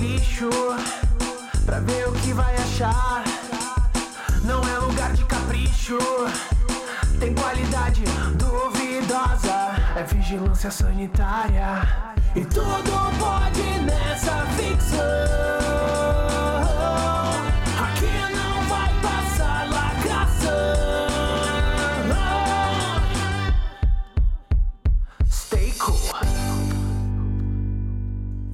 lixo pra ver o que vai achar. Não é lugar de capricho, tem qualidade duvidosa, é vigilância sanitária. E tudo pode nessa ficção, aqui não vai passar lacração. Stay cool.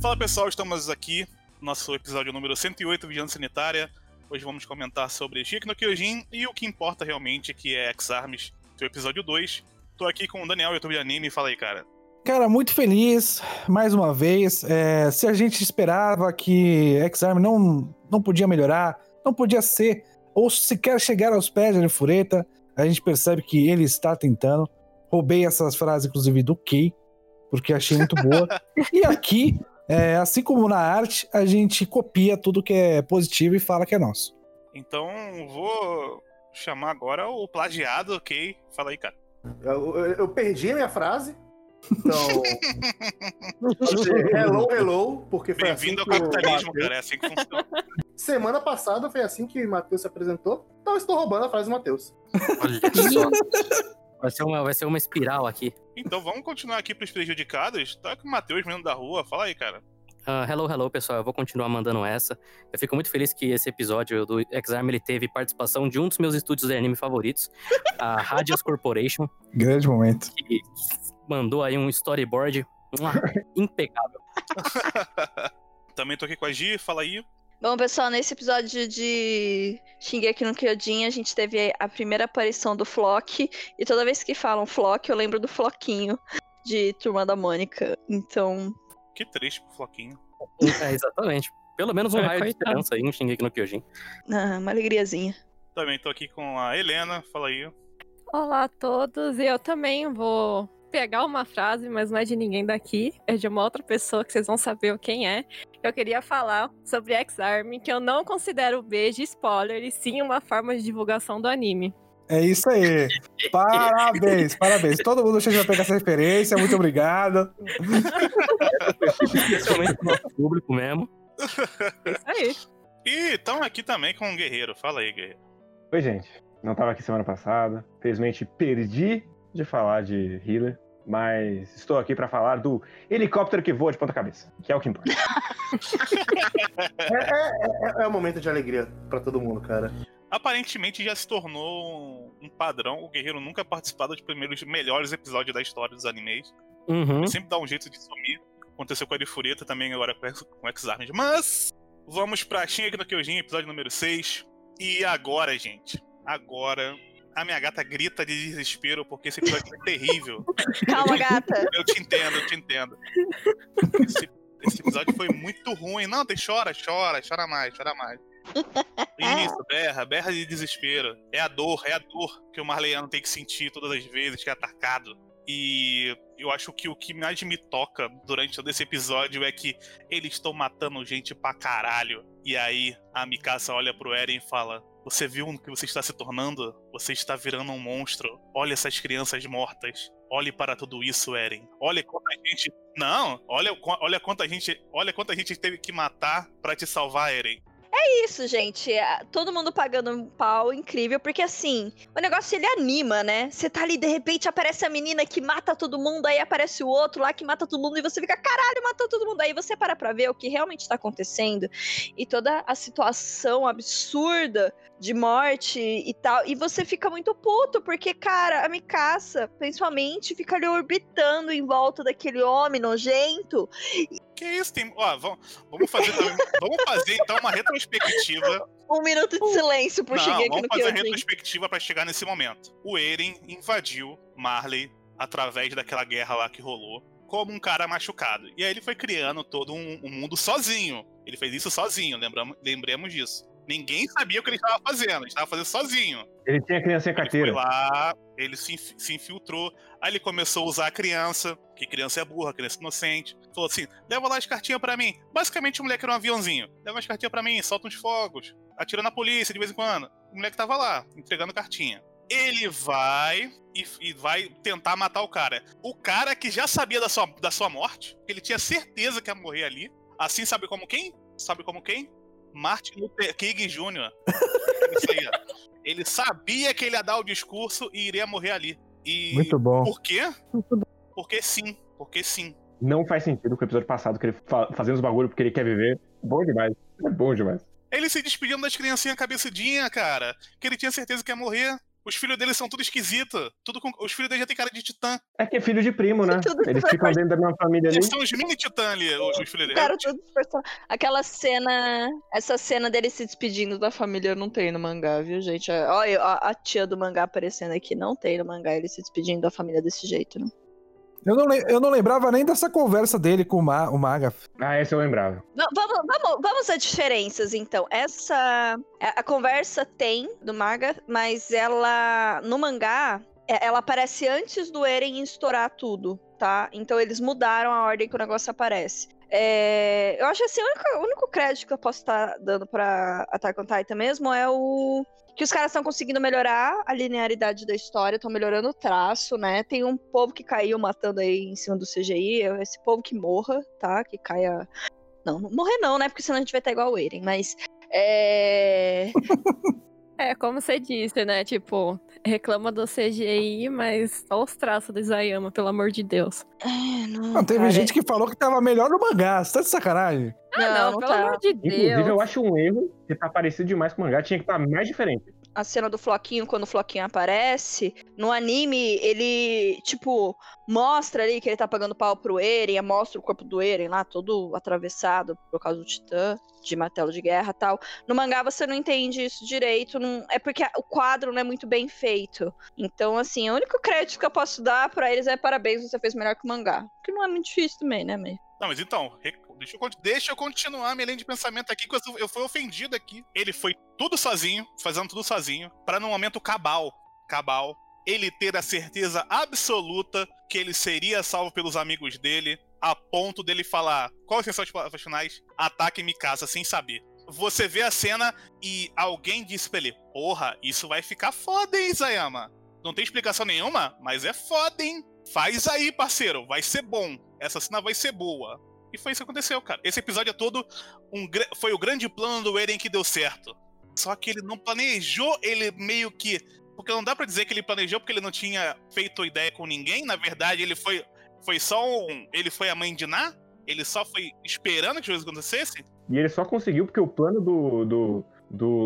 Fala pessoal, estamos aqui no nosso episódio número 108, Vigilância Sanitária. Hoje vamos comentar sobre Shingeki no Kyojin e o que importa realmente, que é Ex-Arm, seu episódio 2. Tô aqui com o Daniel, YouTube de anime, fala aí, cara. Cara, muito feliz, mais uma vez. Se a gente esperava que Ex-Arm não podia melhorar, não podia ser, ou sequer chegar aos pés de Fureta, a gente percebe que ele está tentando. Roubei essas frases, inclusive, do Kay, porque achei muito boa. E aqui... assim como na arte, a gente copia tudo que é positivo e fala que é nosso. Então, vou chamar agora o plagiado, ok? Fala aí, cara. Eu perdi a minha frase. Então... hello, hello, porque foi bem-vindo assim ao capitalismo, cara. É assim que funciona. Semana passada foi assim que o Matheus se apresentou. Então, eu estou roubando a frase do Matheus. Vai ser uma espiral aqui. Então vamos continuar aqui pros prejudicados. Tá com o Matheus, menino da rua, fala aí, cara. Hello, pessoal, eu vou continuar mandando essa. Eu fico muito feliz que esse episódio do Ex-Arm, ele teve participação de um dos meus estúdios de anime favoritos, a Radios Corporation. Grande momento. Que mandou aí um storyboard impecável. Também tô aqui com a G, fala aí. Bom, pessoal, nesse episódio de Shingeki no Kyojin, a gente teve a primeira aparição do Floch, e toda vez que falam Floch, eu lembro do Floquinho, de Turma da Mônica, então... Que triste pro Floquinho. É, exatamente. Pelo menos um raio de esperança aí no Shingeki no Kyojin. Ah, uma alegriazinha. Também tô aqui com a Helena, fala aí. Olá a todos, e eu também vou... pegar uma frase, mas não é de ninguém daqui, é de uma outra pessoa que vocês vão saber quem é. Eu queria falar sobre Ex-Arm, que eu não considero beijo spoiler, e sim uma forma de divulgação do anime. É isso aí. Parabéns. Todo mundo chega pra pegar essa referência, muito obrigado. Especialmente o nosso público mesmo. É isso aí. E estamos aqui também com o Guerreiro. Fala aí, Guerreiro. Oi, gente. Não tava aqui semana passada. Felizmente perdi de falar de healer, mas estou aqui para falar do helicóptero que voa de ponta cabeça, que é o que importa. É um momento de alegria para todo mundo, cara. Aparentemente já se tornou um padrão, o Guerreiro nunca participado dos primeiros melhores episódios da história dos animes. Ele sempre dá um jeito de sumir. Aconteceu com a Fureta também, agora com Ex-Arm. Mas vamos pra Shingeki no Kyojin, episódio número 6. E agora, gente, a minha gata grita de desespero porque esse episódio é terrível. Calma, gata. Eu te entendo, Esse episódio foi muito ruim. Não, chora mais. Isso, berra de desespero. É a dor que o marleyano tem que sentir todas as vezes que é atacado. E eu acho que o que mais me toca durante todo esse episódio é que eles estão matando gente pra caralho. E aí a Mikasa olha pro Eren e fala... Você viu no que você está se tornando? Você está virando um monstro. Olha essas crianças mortas. Olhe para tudo isso, Eren. Olha quanta gente... Não! Olha quanta gente teve que matar para te salvar, Eren. É isso, gente. Todo mundo pagando um pau incrível, porque assim, o negócio ele anima, né? Você tá ali, de repente aparece a menina que mata todo mundo, aí aparece o outro lá que mata todo mundo, e você fica, caralho, matou todo mundo. Aí você para pra ver o que realmente tá acontecendo, e toda a situação absurda de morte e tal, e você fica muito puto, porque, cara, a Mikasa, principalmente, fica ali orbitando em volta daquele homem nojento. Que isso, tem... Ó, vamos fazer então uma retrospectiva. Um minuto de silêncio por chegar aqui no Kyojin. Vamos fazer a retrospectiva pra chegar nesse momento. O Eren invadiu Marley através daquela guerra lá que rolou, como um cara machucado. E aí ele foi criando todo um mundo sozinho. Ele fez isso sozinho, lembremos disso. Ninguém sabia o que ele estava fazendo, ele estava fazendo sozinho. Ele tinha criança em carteira. Ele foi lá, ele se infiltrou, aí ele começou a usar a criança, que criança é burra, criança inocente. Falou assim, leva lá as cartinhas pra mim. Basicamente o moleque era um aviãozinho. Leva as cartinhas pra mim, solta uns fogos, atira na polícia de vez em quando. O moleque tava lá, entregando cartinha. Ele vai e vai tentar matar o cara. O cara que já sabia da sua morte, ele tinha certeza que ia morrer ali, assim sabe como quem? sabe como quem? Martin Luther King Jr. Ele sabia que ele ia dar o discurso e iria morrer ali. E muito bom. Por quê? Porque sim, porque sim. Não faz sentido com o episódio passado que ele fazendo os bagulho porque ele quer viver. Bom demais, é bom demais. Ele se despedindo das criancinhas cabeçudinhas, cara, que ele tinha certeza que ia morrer. Os filhos dele são tudo esquisito. Os filhos dele já tem cara de titã. É que é filho de primo, né? Eles ficam dentro da mesma família ali. Eles são os mini-titã ali, os filhos dele. Cara, todos os personagens. Aquela cena... Essa cena dele se despedindo da família não tem no mangá, viu, gente? Olha a tia do mangá aparecendo aqui. Não tem no mangá ele se despedindo da família desse jeito, né? Eu não lembrava nem dessa conversa dele com o Magath. Ah, essa eu lembrava. Não, vamos às diferenças, então. Essa... A conversa tem do Magath, mas ela... No mangá, ela aparece antes do Eren estourar tudo, tá? Então eles mudaram a ordem que o negócio aparece. Eu acho assim, o único crédito que eu posso estar dando pra Attack on Titan mesmo é o... Que os caras estão conseguindo melhorar a linearidade da história, estão melhorando o traço, né? Tem um povo que caiu matando aí em cima do CGI, esse povo que morra, tá? Que caia... Não, morrer não, né? Porque senão a gente vai estar igual o Eren, mas... como você disse, né? Tipo, reclama do CGI, mas olha os traços do Isayama, pelo amor de Deus. Teve gente que falou que tava melhor no mangá, você tá de sacanagem? Não, pelo amor de Deus. Inclusive, eu acho um erro que tá parecido demais com o mangá, tinha que estar mais diferente. A cena do Floquinho, quando o Floquinho aparece, no anime, ele, tipo, mostra ali que ele tá pagando pau pro Eren, mostra o corpo do Eren lá, todo atravessado por causa do Titã, de martelo de guerra e tal. No mangá você não entende isso direito, não... é porque o quadro não é muito bem feito. Então, assim, o único crédito que eu posso dar pra eles é parabéns, você fez melhor que o mangá. Que não é muito difícil também, né, Mê? Não, mas então, deixa eu continuar minha linha de pensamento aqui, que eu fui ofendido aqui. Ele foi tudo sozinho, fazendo tudo sozinho, pra num momento cabal, ele ter a certeza absoluta que ele seria salvo pelos amigos dele, a ponto dele falar, quais são as palavras finais? Ataque Mikasa, sem saber. Você vê a cena e alguém disse pra ele, porra, isso vai ficar foda, hein, Isayama? Não tem explicação nenhuma, mas é foda, hein? Faz aí, parceiro, vai ser bom. Essa cena vai ser boa. E foi isso que aconteceu, cara. Esse episódio é todo foi o grande plano do Eren que deu certo. Só que ele não planejou, ele meio que... Porque não dá pra dizer que ele planejou porque ele não tinha feito ideia com ninguém. Na verdade, ele foi só um... Ele foi a mãe de Ná? Ele só foi esperando que as coisas acontecessem? E ele só conseguiu porque o plano do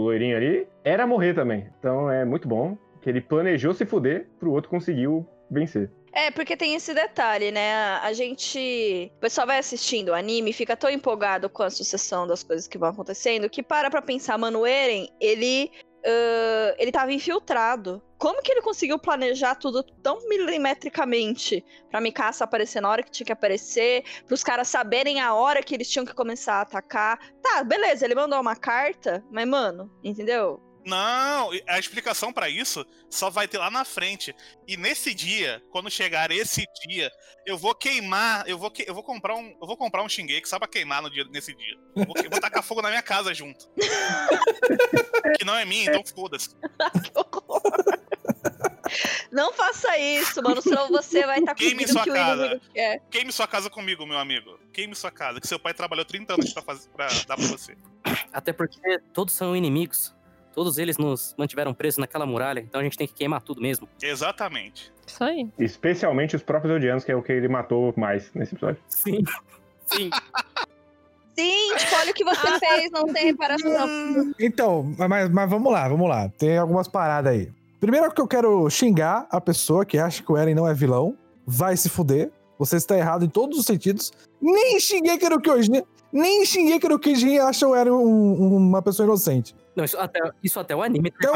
loirinho ali era morrer também. Então é muito bom que ele planejou se fuder pro outro conseguiu vencer. É, porque tem esse detalhe, né? O pessoal vai assistindo o anime, fica tão empolgado com a sucessão das coisas que vão acontecendo, que pra pensar, mano, o Eren, ele tava infiltrado. Como que ele conseguiu planejar tudo tão milimetricamente? Pra Mikasa aparecer na hora que tinha que aparecer, pros caras saberem a hora que eles tinham que começar a atacar. Tá, beleza, ele mandou uma carta, mas, mano, entendeu? Não, a explicação pra isso só vai ter lá na frente. E nesse dia, quando chegar esse dia, eu vou comprar um Shingeki só pra queimar nesse dia. Eu vou tacar fogo na minha casa junto. Que não é minha, então foda-se. Que horror. Não faça isso, mano, senão você vai estar comigo. Queime sua casa comigo, meu amigo. Queime sua casa, que seu pai trabalhou 30 anos pra dar pra você. Até porque todos são inimigos. Todos eles nos mantiveram presos naquela muralha, então a gente tem que queimar tudo mesmo. Exatamente. Isso aí. Especialmente os próprios odianos, que é o que ele matou mais nesse episódio. Sim. Sim. Sim, tipo, olha o que você fez, não tem reparação. Não. Então, mas vamos lá. Tem algumas paradas aí. Primeiro que eu quero xingar a pessoa que acha que o Eren não é vilão. Vai se fuder. Você está errado em todos os sentidos. Nem Shingeki no Kyojin, acha o Eren uma pessoa inocente. Não, isso até o anime. Então,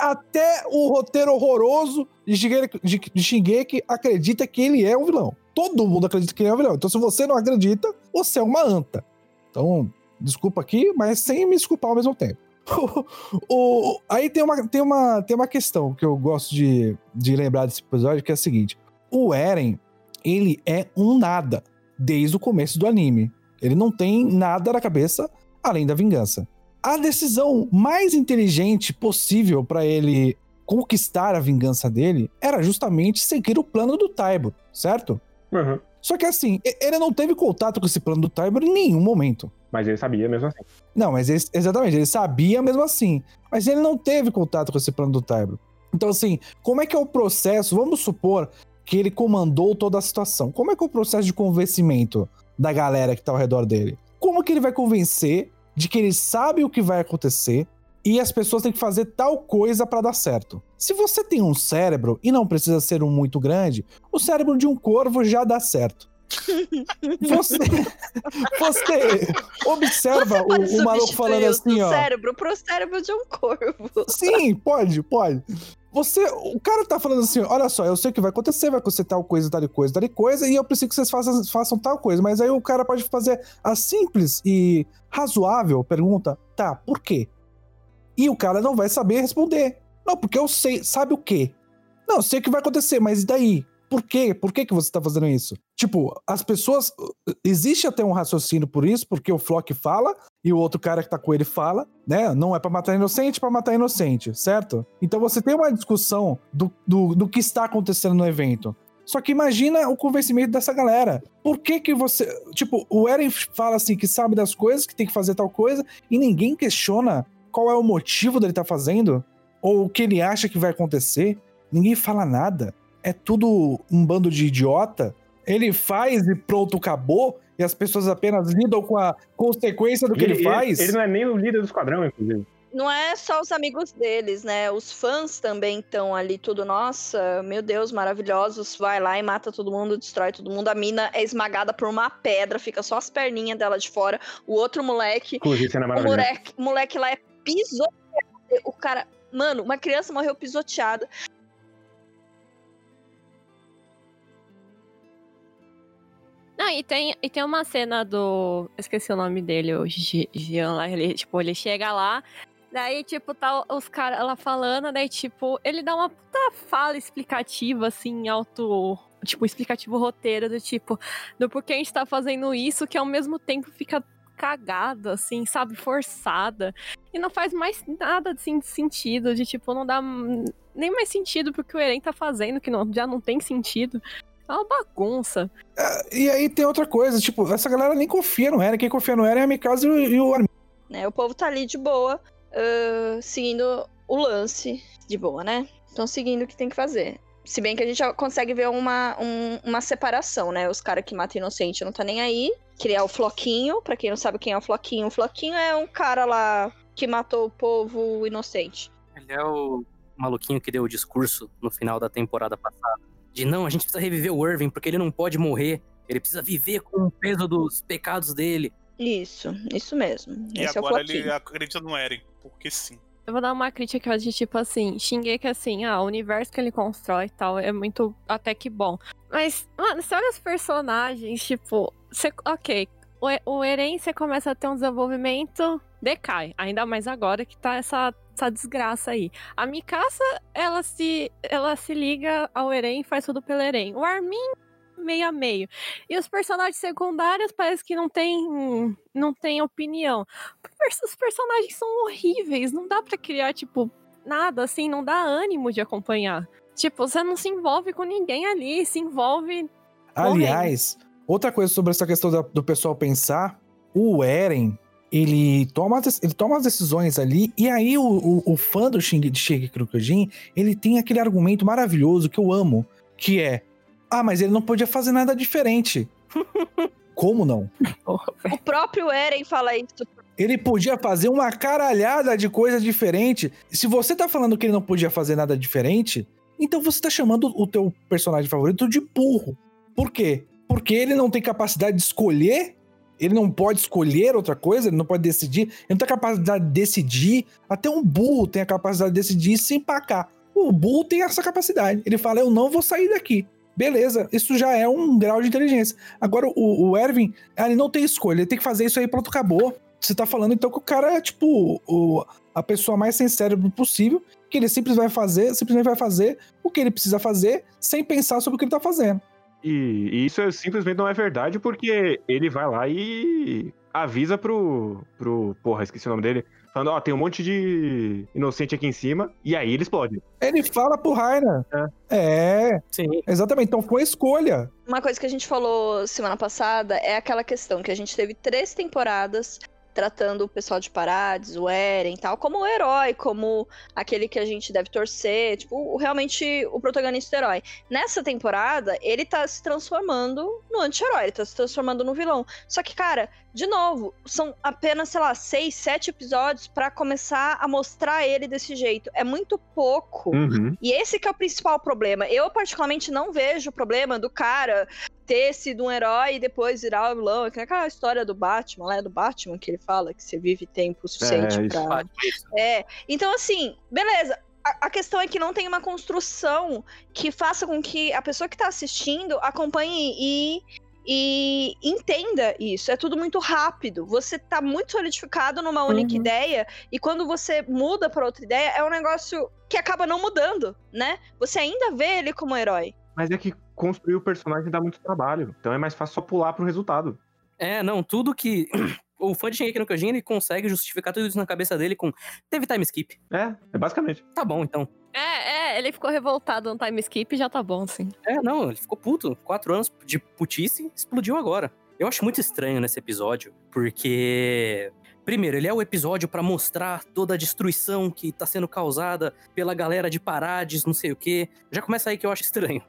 até o roteiro horroroso de Shingeki acredita que ele é um vilão. Todo mundo acredita que ele é um vilão. Então, se você não acredita, você é uma anta. Então, desculpa aqui, mas sem me desculpar ao mesmo tempo. Aí tem uma questão que eu gosto de lembrar desse episódio, que é a seguinte. O Eren, ele é um nada desde o começo do anime. Ele não tem nada na cabeça além da vingança. A decisão mais inteligente possível para ele conquistar a vingança dele era justamente seguir o plano do Taibo, certo? Uhum. Só que assim, ele não teve contato com esse plano do Tybur em nenhum momento. Mas ele sabia mesmo assim. Não, mas ele, exatamente, ele sabia mesmo assim. Mas ele não teve contato com esse plano do Tybur. Então assim, como é que é o processo? Vamos supor que ele comandou toda a situação. Como é que é o processo de convencimento da galera que tá ao redor dele? Como que ele vai convencer de que ele sabe o que vai acontecer e as pessoas têm que fazer tal coisa pra dar certo? Se você tem um cérebro, e não precisa ser um muito grande, o cérebro de um corvo já dá certo. Você observa o maluco falando assim, ó. Cérebro pro cérebro de um corvo. Sim, pode. O cara tá falando assim, olha só, eu sei o que vai acontecer tal coisa, e eu preciso que vocês façam tal coisa. Mas aí o cara pode fazer a simples e razoável pergunta, tá, por quê? E o cara não vai saber responder. Não, porque eu sei, sabe o quê? Não, eu sei o que vai acontecer, mas e daí? Por quê? Por que que você tá fazendo isso? Tipo, as pessoas... Existe até um raciocínio por isso, porque o Floch fala e o outro cara que tá com ele fala, né? Não é pra matar inocente, certo? Então você tem uma discussão do que está acontecendo no evento. Só que imagina o convencimento dessa galera. Por que que você... Tipo, o Eren fala assim que sabe das coisas, que tem que fazer tal coisa, e ninguém questiona qual é o motivo dele tá fazendo, ou o que ele acha que vai acontecer. Ninguém fala nada. É tudo um bando de idiota. Ele faz e pronto, acabou. E as pessoas apenas lidam com a consequência do que ele faz. Ele não é nem o líder do esquadrão, inclusive. Não é só os amigos deles, né? Os fãs também estão ali, tudo, nossa, meu Deus, maravilhosos. Vai lá e mata todo mundo, destrói todo mundo. A mina é esmagada por uma pedra, fica só as perninhas dela de fora. O outro moleque... O moleque lá é pisoteado. O cara... Mano, uma criança morreu pisoteada. Não, e tem uma cena do... Esqueci o nome dele, o Jean lá, ele chega lá, daí, tipo, tá os caras lá falando, daí, tipo, ele dá uma puta fala explicativa, assim, explicativo roteiro, do tipo, do porquê a gente tá fazendo isso, que ao mesmo tempo fica cagada, assim, sabe, forçada, e não faz mais nada, assim, de sentido, de, tipo, não dá nem mais sentido pro que o Eren tá fazendo, que não, já não tem sentido. É uma bagunça. É, e aí tem outra coisa, tipo, essa galera nem confia no Eren. Quem confia no Eren é a Mikasa e o Armin. É, o povo tá ali de boa, seguindo o lance de boa, né? Estão seguindo o que tem que fazer. Se bem que a gente já consegue ver uma separação, né? Os caras que matam inocente não tá nem aí. Que é o Floquinho, pra quem não sabe quem é o Floquinho é um cara lá que matou o povo inocente. Ele é o maluquinho que deu o discurso no final da temporada passada. De não, a gente precisa reviver o Irving, porque ele não pode morrer. Ele precisa viver com o peso dos pecados dele. Isso mesmo. E esse agora é ele acredita no Eren, porque sim. Eu vou dar uma crítica de tipo assim, Shingeki assim, o universo que ele constrói e tal é muito até que bom. Mas, mano, você olha os personagens, tipo, o Eren, você começa a ter um desenvolvimento, decai. Ainda mais agora que tá essa desgraça aí. A Mikasa, ela se liga ao Eren e faz tudo pelo Eren. O Armin, meio a meio. E os personagens secundários parece que não tem opinião. Os personagens são horríveis, não dá pra criar, tipo, nada, assim, não dá ânimo de acompanhar. Tipo, você não se envolve com ninguém ali, se envolve... Aliás, outra coisa sobre essa questão do pessoal pensar, o Eren... Ele toma as decisões ali, e aí o fã do Shingeki no Kyojin, ele tem aquele argumento maravilhoso que eu amo, que é, mas ele não podia fazer nada diferente. Como não? O próprio Eren fala isso. Ele podia fazer uma caralhada de coisa diferente. Se você tá falando que ele não podia fazer nada diferente, então você tá chamando o teu personagem favorito de burro. Por quê? Porque ele não tem capacidade de escolher. Ele não pode escolher outra coisa, ele não pode decidir, ele não tem a capacidade de decidir, até um burro tem a capacidade de decidir e se empacar. O burro tem essa capacidade, ele fala, eu não vou sair daqui. Beleza, isso já é um grau de inteligência. Agora o Erwin, ele não tem escolha, ele tem que fazer isso aí, pronto, acabou. Você tá falando então que o cara é tipo a pessoa mais sem cérebro possível, que ele simplesmente vai fazer o que ele precisa fazer, sem pensar sobre o que ele tá fazendo. E isso simplesmente não é verdade, porque ele vai lá e avisa pro... Porra, esqueci o nome dele. falando, ó, tem um monte de inocente aqui em cima, e aí ele explode. Ele fala pro Rainer. É. Sim. Exatamente, então foi escolha. Uma coisa que a gente falou semana passada é aquela questão que a gente teve 3 temporadas... tratando o pessoal de Paradis, o Eren e tal, como o herói, como aquele que a gente deve torcer, tipo, realmente o protagonista do herói. Nessa temporada, ele tá se transformando no anti-herói, ele tá se transformando no vilão. Só que, cara, de novo, são apenas, sei lá, 6, 7 episódios pra começar a mostrar ele desse jeito. É muito pouco. Uhum. E esse que é o principal problema. Eu, particularmente, não vejo o problema do cara ter sido um herói e depois virar o vilão. É aquela história do Batman, lá é do Batman que ele fala que você vive tempo suficiente pra... Então, assim, beleza. A questão é que não tem uma construção que faça com que a pessoa que tá assistindo acompanhe e entenda isso. É tudo muito rápido. Você tá muito solidificado numa única ideia, e quando você muda pra outra ideia, é um negócio que acaba não mudando, né? Você ainda vê ele como herói. Mas é que construir o personagem dá muito trabalho. Então é mais fácil só pular pro resultado. É, não, tudo que... O fã de Shingeki no Kyojin, ele consegue justificar tudo isso na cabeça dele com... Teve time skip. É basicamente. Tá bom, então. Ele ficou revoltado no time skip e já tá bom, sim. Ele ficou puto. 4 anos de putice, explodiu agora. Eu acho muito estranho nesse episódio, porque... Primeiro, ele é o episódio pra mostrar toda a destruição que tá sendo causada pela galera de Paradis, não sei o quê. Já começa aí que eu acho estranho.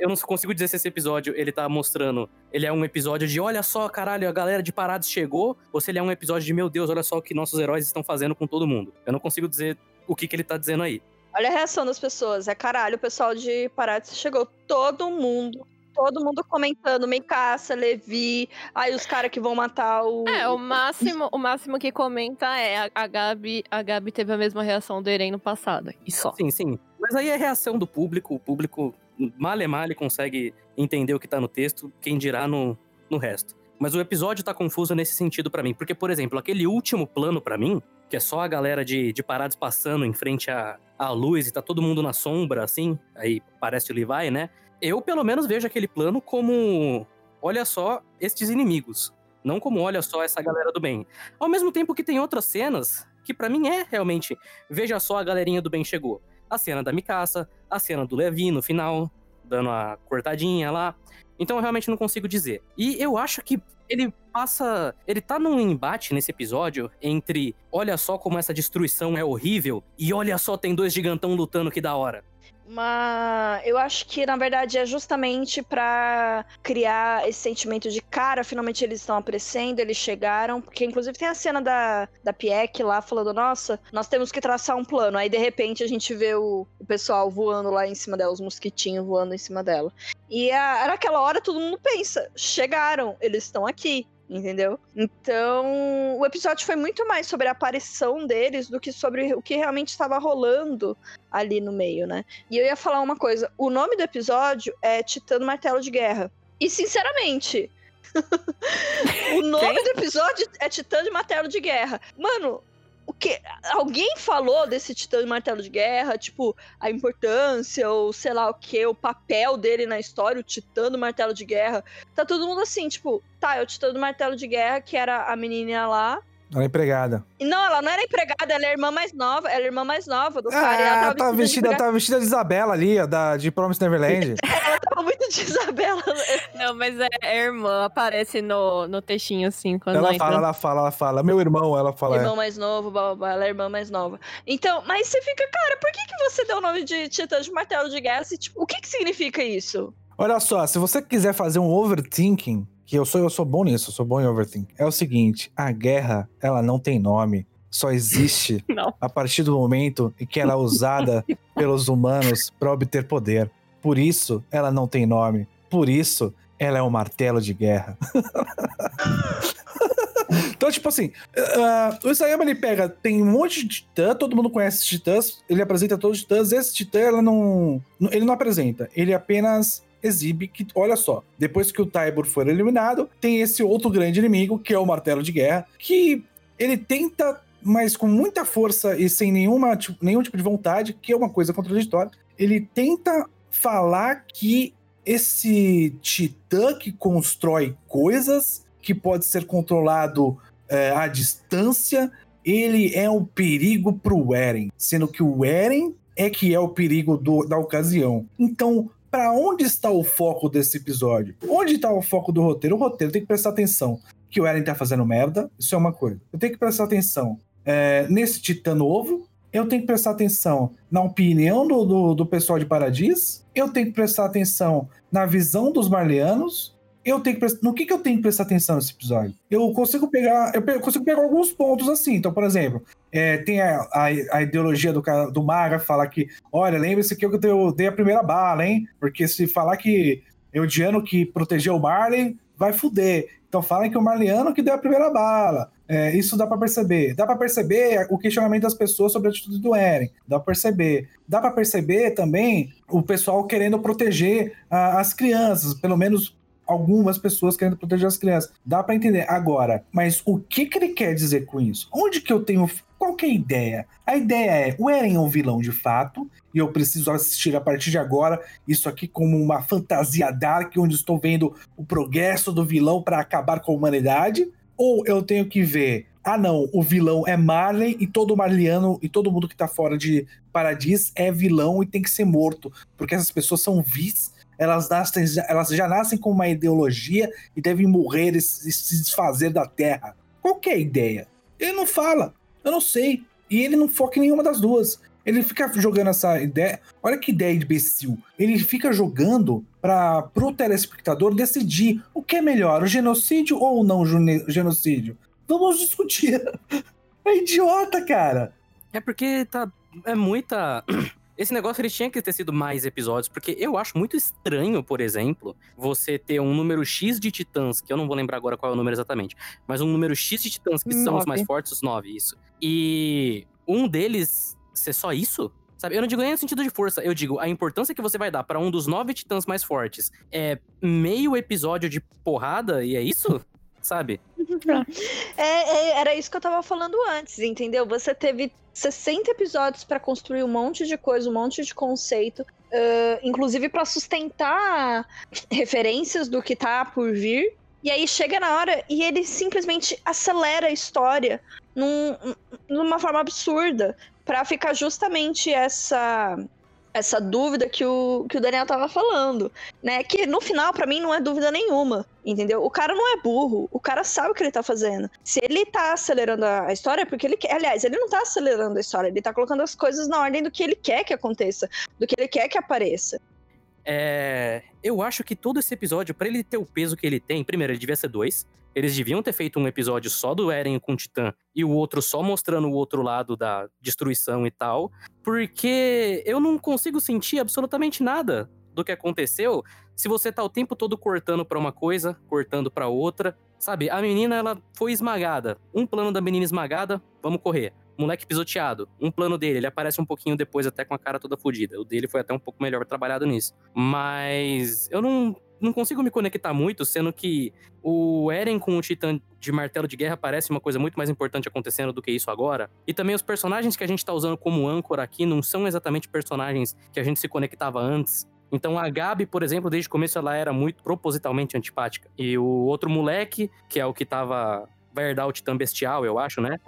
Eu não consigo dizer se esse episódio ele tá mostrando... Ele é um episódio de, olha só, caralho, a galera de Paradis chegou. Ou se ele é um episódio de, meu Deus, olha só o que nossos heróis estão fazendo com todo mundo. Eu não consigo dizer o que ele tá dizendo aí. Olha a reação das pessoas. Caralho, o pessoal de Paradis chegou. Todo mundo comentando, Mikasa, Levi, aí os caras que vão matar o... O máximo que comenta é a Gabi teve a mesma reação do Eren no passado, e só. Sim, mas aí é a reação do público, o público mal consegue entender o que tá no texto, quem dirá no resto. Mas o episódio tá confuso nesse sentido pra mim, porque, por exemplo, aquele último plano pra mim, que é só a galera de Paradis passando em frente à luz e tá todo mundo na sombra, assim, aí parece o Levi, né? Eu, pelo menos, vejo aquele plano como... Olha só estes inimigos. Não como, olha só essa galera do bem. Ao mesmo tempo que tem outras cenas que, pra mim, é realmente... Veja só, a galerinha do bem chegou. A cena da Mikasa, a cena do Levi no final, dando a cortadinha lá. Então, eu realmente não consigo dizer. E eu acho que ele passa... Ele tá num embate nesse episódio entre... Olha só como essa destruição é horrível. E olha só, tem 2 gigantão lutando, que da hora. Mas eu acho que, na verdade, é justamente pra criar esse sentimento de, cara, finalmente eles estão aparecendo, eles chegaram. Porque, inclusive, tem a cena da Pieck lá falando, nossa, nós temos que traçar um plano. Aí, de repente, a gente vê o pessoal voando lá em cima dela, os mosquitinhos voando em cima dela. E naquela hora, todo mundo pensa, chegaram, eles estão aqui. Entendeu? Então, o episódio foi muito mais sobre a aparição deles do que sobre o que realmente estava rolando ali no meio, né? E eu ia falar uma coisa. O nome do episódio é Titã do Martelo de Guerra. E, sinceramente, o nome do episódio é Titã de Martelo de Guerra. Mano... O que? Alguém falou desse Titã de Martelo de Guerra, tipo, a importância, ou sei lá o que, o papel dele na história, o Titã do Martelo de Guerra. Tá todo mundo assim, tipo, tá, é o Titã do Martelo de Guerra, que era a menina lá. Ela é empregada. Não, ela não era empregada, ela é a irmã mais nova. Ela é a irmã mais nova do cara. Ela tava vestida de Isabela ali, de Promised Neverland. Ela tava muito de Isabela. Não, mas a irmã aparece no textinho, assim. Quando ela fala. Meu irmão, ela fala. Irmão mais novo, bababá, ela é a irmã mais nova. Então, mas você fica, cara, por que você deu o nome de Titã de Martelo de Guerra? E, tipo, o que significa isso? Olha só, se você quiser fazer um overthinking... que eu sou bom nisso, eu sou bom em overthinking. É o seguinte, a guerra, ela não tem nome. Só existe a partir do momento em que ela é usada pelos humanos para obter poder. Por isso, ela não tem nome. Por isso, ela é um martelo de guerra. Então, tipo assim, o Isayama, ele pega, tem um monte de titã, todo mundo conhece titãs, ele apresenta todos os titãs, esse titã, ele não apresenta, ele apenas... exibe que, olha só, depois que o Tybur for eliminado, tem esse outro grande inimigo, que é o Martelo de Guerra, que ele tenta, mas com muita força e sem nenhum tipo de vontade, que é uma coisa contraditória, ele tenta falar que esse titã que constrói coisas, que pode ser controlado à distância, ele é um perigo pro Eren, sendo que o Eren é que é o perigo da ocasião. Então, pra onde está o foco desse episódio? Onde está o foco do roteiro? O roteiro tem que prestar atenção que o Eren tá fazendo merda, isso é uma coisa. Eu tenho que prestar atenção nesse titã novo, eu tenho que prestar atenção na opinião do pessoal de Paradis, eu tenho que prestar atenção na visão dos marleanos, no que eu tenho que prestar atenção nesse episódio? Eu consigo pegar alguns pontos assim. Então, por exemplo, tem a ideologia do Magath falar que, olha, lembre-se que eu dei a primeira bala, hein? Porque se falar que é o Odiano que protegeu o Marley, vai fuder. Então falam que o marleano que deu a primeira bala. Isso dá pra perceber. Dá pra perceber o questionamento das pessoas sobre a atitude do Eren. Dá pra perceber. Dá pra perceber também o pessoal querendo proteger as crianças. Pelo menos algumas pessoas querendo proteger as crianças. Dá pra entender. Agora, mas o que ele quer dizer com isso? Onde que eu tenho... Qual que é a ideia? A ideia é, o Eren é um vilão de fato, e eu preciso assistir a partir de agora isso aqui como uma fantasia dark, onde estou vendo o progresso do vilão para acabar com a humanidade, ou eu tenho que ver, não, o vilão é Marley, e todo marliano, e todo mundo que tá fora de Paradis é vilão e tem que ser morto, porque essas pessoas são vis, elas já nascem com uma ideologia e devem morrer e se desfazer da Terra. Qual que é a ideia? Ele não fala. Eu não sei. E ele não foca em nenhuma das duas. Ele fica jogando essa ideia... Olha que ideia imbecil. Ele fica jogando para o telespectador decidir o que é melhor, o genocídio ou o não genocídio. Vamos discutir. É idiota, cara. É porque é muita... Esse negócio ele tinha que ter sido mais episódios, porque eu acho muito estranho, por exemplo, você ter um número X de titãs, que eu não vou lembrar agora qual é o número exatamente, mas um número X de titãs que são os mais fortes, os 9, isso. E um deles ser só isso, sabe? Eu não digo nem no sentido de força, eu digo a importância que você vai dar pra um dos 9 titãs mais fortes é meio episódio de porrada e é isso? Sabe? Era isso que eu tava falando antes, entendeu? Você teve 60 episódios pra construir um monte de coisa, um monte de conceito, inclusive pra sustentar referências do que tá por vir, e aí chega na hora e ele simplesmente acelera a história numa forma absurda, pra ficar justamente essa dúvida que o Daniel tava falando, né? Que no final, pra mim, não é dúvida nenhuma, entendeu? O cara não é burro, o cara sabe o que ele tá fazendo. Se ele tá acelerando a história, é porque ele quer... Aliás, ele não tá acelerando a história, ele tá colocando as coisas na ordem do que ele quer que aconteça, do que ele quer que apareça. Eu acho que todo esse episódio, pra ele ter o peso que ele tem, primeiro, ele devia ser 2. Eles deviam ter feito um episódio só do Eren com o Titã e o outro só mostrando o outro lado da destruição e tal. Porque eu não consigo sentir absolutamente nada do que aconteceu se você tá o tempo todo cortando pra uma coisa, cortando pra outra. Sabe, a menina, ela foi esmagada. Um plano da menina esmagada, vamos correr. Moleque pisoteado, um plano dele, ele aparece um pouquinho depois até com a cara toda fodida. O dele foi até um pouco melhor trabalhado nisso. Mas eu não consigo me conectar muito, sendo que o Eren com o Titã de Martelo de Guerra parece uma coisa muito mais importante acontecendo do que isso agora. E também os personagens que a gente tá usando como âncora aqui não são exatamente personagens que a gente se conectava antes. Então a Gabi, por exemplo, desde o começo ela era muito propositalmente antipática. E o outro moleque, que é o que vai herdar o Titã Bestial, eu acho, né?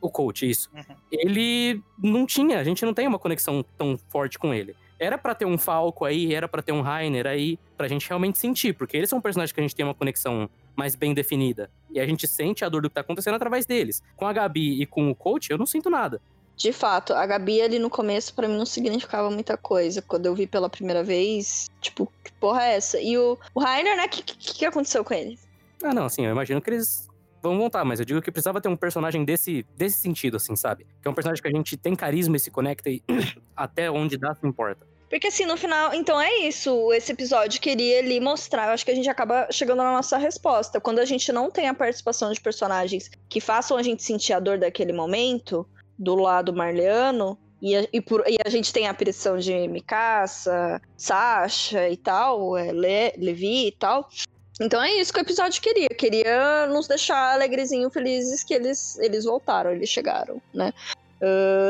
O coach, isso. Uhum. Ele não tinha, a gente não tem uma conexão tão forte com ele. Era pra ter um Falco aí, era pra ter um Rainer aí, pra gente realmente sentir, porque eles são personagens que a gente tem uma conexão mais bem definida. E a gente sente a dor do que tá acontecendo através deles. Com a Gabi e com o coach, eu não sinto nada. De fato, a Gabi ali no começo, pra mim, não significava muita coisa. Quando eu vi pela primeira vez, tipo, que porra é essa? E o Rainer, né, o que aconteceu com ele? Não, assim, eu imagino que eles... Vamos montar, mas eu digo que precisava ter um personagem desse sentido, assim, sabe? Que é um personagem que a gente tem carisma e se conecta e até onde dá se importa. Porque assim, no final... Então é isso, esse episódio queria ali mostrar. Eu acho que a gente acaba chegando na nossa resposta. Quando a gente não tem a participação de personagens que façam a gente sentir a dor daquele momento, do lado marleano, e a gente tem a aparição de Mikasa, Sasha e tal, Levi e tal... Então é isso que o episódio queria. Queria nos deixar alegrezinho, felizes que eles voltaram, eles chegaram, né?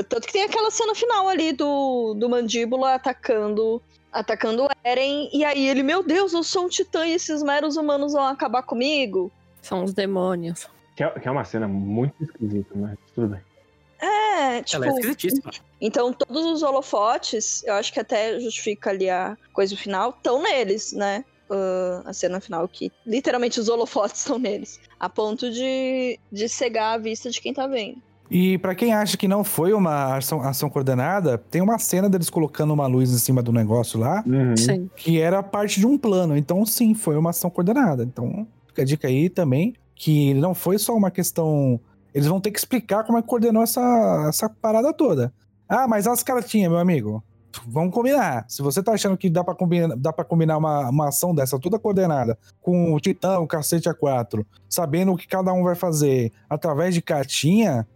Tanto que tem aquela cena final ali do Mandíbula atacando o Eren. E aí ele, meu Deus, eu sou um titã e esses meros humanos vão acabar comigo? São os demônios. Que é uma cena muito esquisita, mas tudo bem. É, tipo... Ela é esquisitíssima. Então, todos os holofotes, eu acho que até justifica ali a coisa final, estão neles, né? A cena final que literalmente os holofotes estão neles. A ponto de cegar a vista de quem tá vendo. E pra quem acha que não foi uma ação coordenada, tem uma cena deles colocando uma luz em cima do negócio lá, uhum. que era parte de um plano. Então, sim, foi uma ação coordenada. Então, fica a dica aí também, que não foi só uma questão... Eles vão ter que explicar como é que coordenou essa parada toda. Ah, mas as cartinhas, meu amigo. Vamos combinar. Se você tá achando que dá pra combinar uma ação dessa toda coordenada com o Titã, o Cacete A4, sabendo o que cada um vai fazer através de cartinha...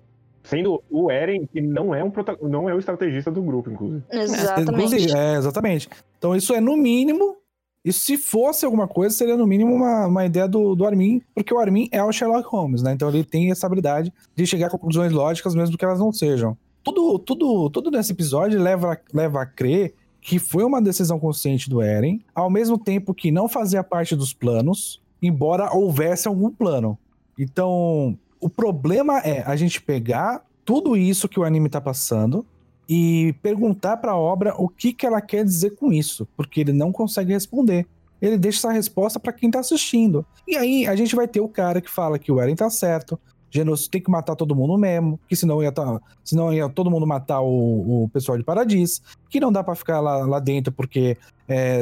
Sendo o Eren, que não é o estrategista do grupo, inclusive. Exatamente. Exatamente. Então isso é no mínimo... E se fosse alguma coisa, seria no mínimo uma ideia do Armin, porque o Armin é o Sherlock Holmes, né? Então ele tem essa habilidade de chegar a conclusões lógicas, mesmo que elas não sejam. Tudo nesse episódio leva a crer que foi uma decisão consciente do Eren, ao mesmo tempo que não fazia parte dos planos, embora houvesse algum plano. Então, o problema é a gente pegar tudo isso que o anime tá passando e perguntar para a obra o que ela quer dizer com isso, porque ele não consegue responder. Ele deixa essa resposta para quem tá assistindo. E aí a gente vai ter o cara que fala que o Eren tá certo, genocídio tem que matar todo mundo mesmo, que senão ia todo mundo matar o pessoal de Paradis, que não dá para ficar lá dentro, porque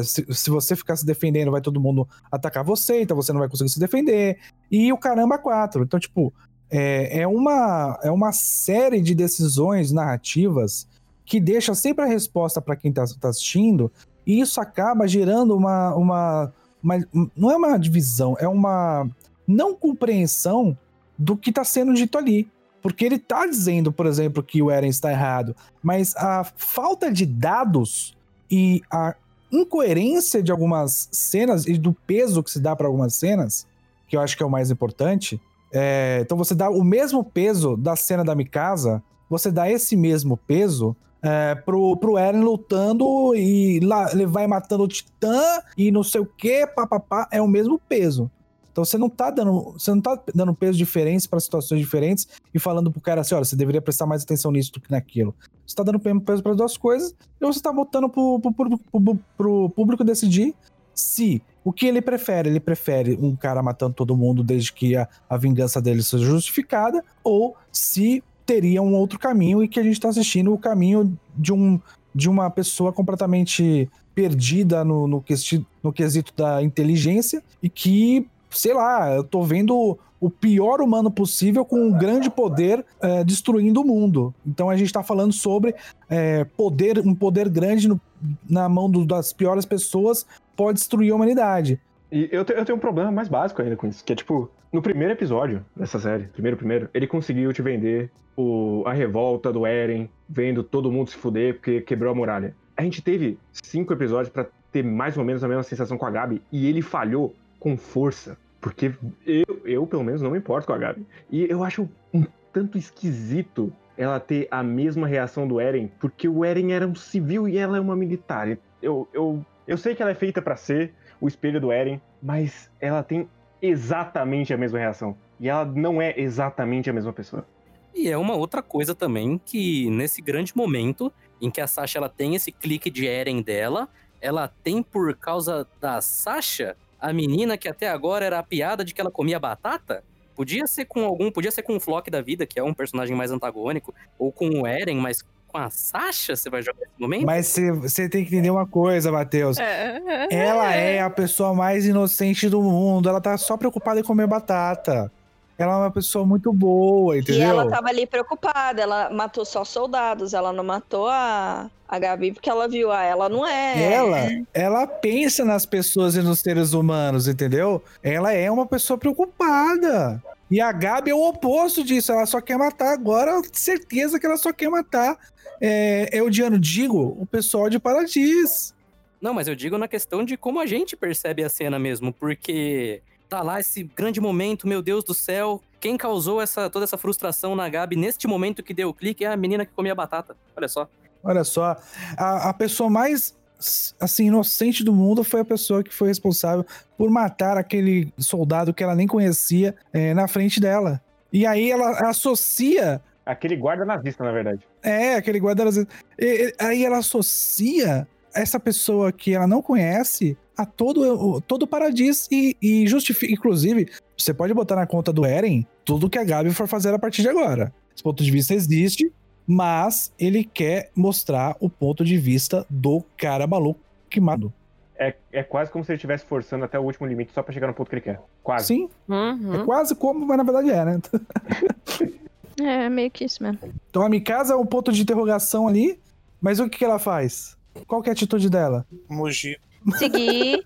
se você ficar se defendendo, vai todo mundo atacar você, então você não vai conseguir se defender, e o caramba 4. Então, tipo, é uma série de decisões narrativas que deixa sempre a resposta para quem tá assistindo, e isso acaba gerando não é uma divisão, é uma não compreensão do que tá sendo dito ali. Porque ele tá dizendo, por exemplo, que o Eren está errado, mas a falta de dados e a incoerência de algumas cenas e do peso que se dá para algumas cenas, que eu acho que é o mais importante... Então você dá o mesmo peso da cena da Mikasa, você dá esse mesmo peso pro Eren lutando e Levi matando o Titã e não sei o que, papapá, é o mesmo peso. Então você não tá dando peso diferente para situações diferentes e falando pro cara assim, olha, você deveria prestar mais atenção nisso do que naquilo. Você tá dando peso para as duas coisas e você tá botando pro público decidir se... O que ele prefere? Ele prefere um cara matando todo mundo desde que a vingança dele seja justificada, ou se teria um outro caminho e que a gente tá assistindo o caminho de uma pessoa completamente perdida no quesito da inteligência e que, sei lá, eu tô vendo o pior humano possível com um grande poder destruindo o mundo. Então a gente tá falando sobre um poder grande na mão das piores pessoas pode destruir a humanidade. E eu tenho um problema mais básico ainda com isso, que é tipo, no primeiro episódio dessa série, primeiro, ele conseguiu te vender a revolta do Eren, vendo todo mundo se fuder porque quebrou a muralha. A gente teve 5 episódios pra ter mais ou menos a mesma sensação com a Gabi, e ele falhou com força, porque eu pelo menos não me importo com a Gabi. E eu acho um tanto esquisito ela ter a mesma reação do Eren, porque o Eren era um civil e ela é uma militar. Eu sei que ela é feita pra ser o espelho do Eren, mas ela tem exatamente a mesma reação. E ela não é exatamente a mesma pessoa. E é uma outra coisa também que, nesse grande momento em que a Sasha ela tem esse clique de Eren dela, ela tem por causa da Sasha, a menina que até agora era a piada de que ela comia batata, podia ser com o Floch da vida, que é um personagem mais antagônico, ou com o Eren, mas... Com a Sasha, você vai jogar nesse momento? Mas você tem que entender uma coisa, Matheus. Ela é a pessoa mais inocente do mundo. Ela tá só preocupada em comer batata. Ela é uma pessoa muito boa, entendeu? E ela tava ali preocupada. Ela matou só soldados. Ela não matou a Gabi porque ela viu. Ela não é. Ela pensa nas pessoas e nos seres humanos, entendeu? Ela é uma pessoa preocupada. E a Gabi é o oposto disso. Ela só quer matar agora. Certeza que ela só quer matar. É o Diano, digo, o pessoal de Paradis. Não, mas eu digo na questão de como a gente percebe a cena mesmo, porque tá lá esse grande momento, meu Deus do céu, quem causou toda essa frustração na Gabi neste momento que deu o clique é a menina que comia batata, olha só. Olha só, a pessoa mais, assim, inocente do mundo foi a pessoa que foi responsável por matar aquele soldado que ela nem conhecia na frente dela. E aí ela associa... Aquele guarda nazista, na verdade. É, aquele guarda nazista. Aí ela associa essa pessoa que ela não conhece a todo o Paradis e justifica. Inclusive, você pode botar na conta do Eren tudo que a Gabi for fazer a partir de agora. Esse ponto de vista existe, mas ele quer mostrar o ponto de vista do cara maluco que matou. É quase como se ele estivesse forçando até o último limite só pra chegar no ponto que ele quer. Quase. Sim. Uhum. É quase como, mas na verdade é, né? É meio que isso mesmo. Então a Mikasa é um ponto de interrogação ali, mas o que ela faz? Qual que é a atitude dela? Mugir. Seguir,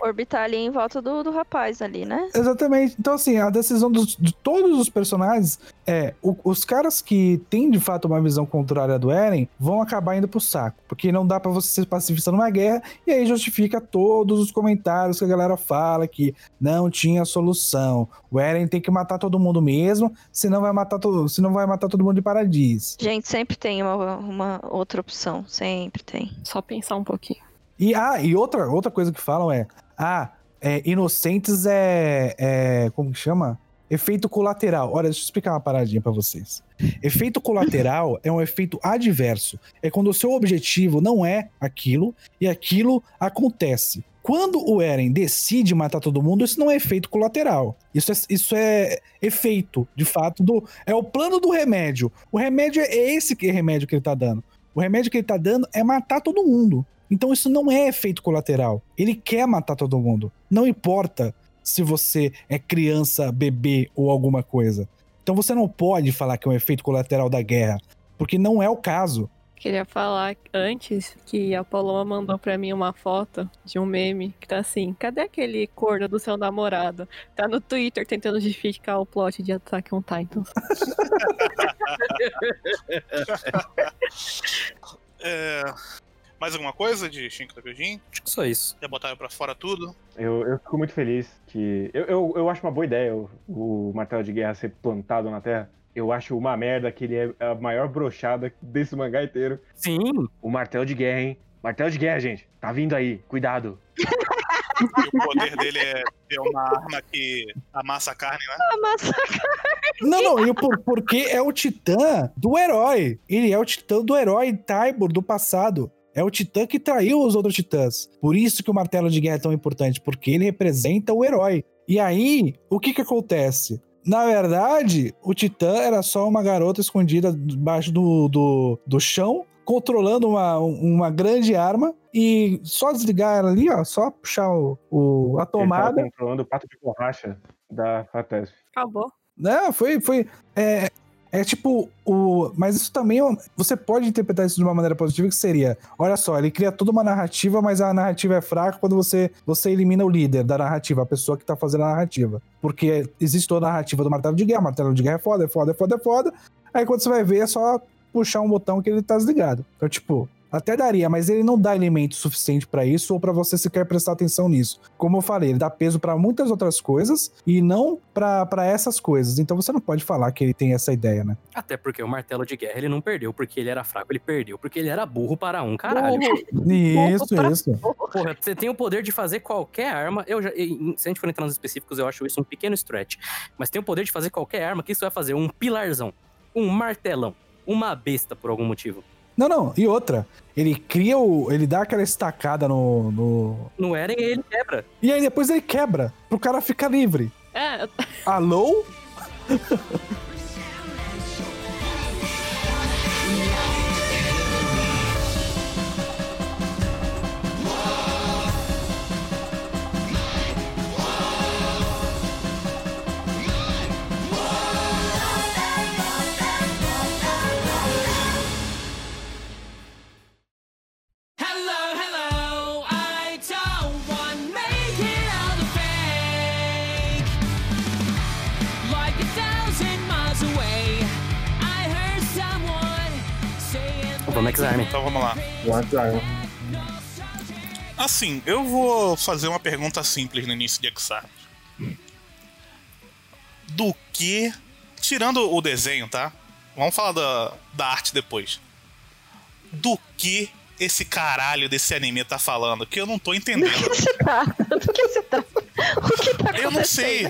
orbitar ali em volta do rapaz ali, né? Exatamente. Então, assim, a decisão de todos os personagens é... Os caras que têm, de fato, uma visão contrária do Eren vão acabar indo pro saco. Porque não dá pra você ser pacifista numa guerra, e aí justifica todos os comentários que a galera fala que não tinha solução. O Eren tem que matar todo mundo mesmo, senão vai matar todo mundo de Paradis. Gente, sempre tem uma outra opção. Sempre tem. Só pensar um pouquinho. E outra coisa que falam é... inocentes como que chama? Efeito colateral. Olha, deixa eu explicar uma paradinha pra vocês. Efeito colateral é um efeito adverso. É quando o seu objetivo não é aquilo, e aquilo acontece. Quando o Eren decide matar todo mundo, isso não é efeito colateral. Isso é efeito, de fato, é o plano do remédio. O remédio é esse remédio que ele tá dando. O remédio que ele tá dando é matar todo mundo. Então isso não é efeito colateral. Ele quer matar todo mundo. Não importa se você é criança, bebê ou alguma coisa. Então você não pode falar que é um efeito colateral da guerra, porque não é o caso. Queria falar antes que a Paloma mandou pra mim uma foto de um meme que tá assim: cadê aquele corno do seu namorado? Tá no Twitter tentando justificar o plot de Attack on Titan. Mais alguma coisa de Shingeki no Kyojin? Acho que só isso. Já botaram pra fora tudo? Eu fico muito feliz que... Eu acho uma boa ideia o martelo de guerra ser plantado na terra. Eu acho uma merda que ele é a maior brochada desse mangá inteiro. Sim. O martelo de guerra, hein? Martelo de guerra, gente. Tá vindo aí. Cuidado. E o poder dele é ter uma arma que amassa a carne, né? Amassa a carne. Não, porque é o titã do herói. Ele é o titã do herói Tybur do passado. É o titã que traiu os outros titãs. Por isso que o martelo de guerra é tão importante, porque ele representa o herói. E aí, o que acontece? Na verdade, o titã era só uma garota escondida debaixo do chão, controlando uma grande arma, e só desligar ela ali, ó, só puxar a tomada. Ele tava controlando o pato de borracha da FATESP. Acabou. Não, foi... É tipo, mas isso também... Você pode interpretar isso de uma maneira positiva, que seria... Olha só, ele cria toda uma narrativa, mas a narrativa é fraca quando você elimina o líder da narrativa, a pessoa que tá fazendo a narrativa. Porque existe toda a narrativa do martelo de guerra. O martelo de guerra é foda, é foda, é foda, é foda. Aí quando você vai ver, é só puxar um botão que ele tá desligado. Então, tipo... Até daria, mas ele não dá elemento suficiente pra isso ou pra você sequer prestar atenção nisso. Como eu falei, ele dá peso pra muitas outras coisas e não pra essas coisas. Então você não pode falar que ele tem essa ideia, né? Até porque o martelo de guerra ele não perdeu porque ele era fraco, ele perdeu porque ele era burro para um caralho. Isso. Porra, você tem o poder de fazer qualquer arma. Se a gente for entrar nos específicos, eu acho isso um pequeno stretch. Mas tem o poder de fazer qualquer arma. Que isso vai fazer? Um pilarzão, um martelão, uma besta por algum motivo. Não. E outra, ele cria ele dá aquela estacada no Eren e ele quebra. E aí depois ele quebra, pro cara ficar livre. É. Alô? Ex-Arm. Então vamos lá. Assim, eu vou fazer uma pergunta simples no início de Ex-Arm. Do que... Tirando o desenho, tá? Vamos falar da arte depois. Do que esse caralho desse anime tá falando? Que eu não tô entendendo. Do que você tá falando? O que tá acontecendo? Eu não sei.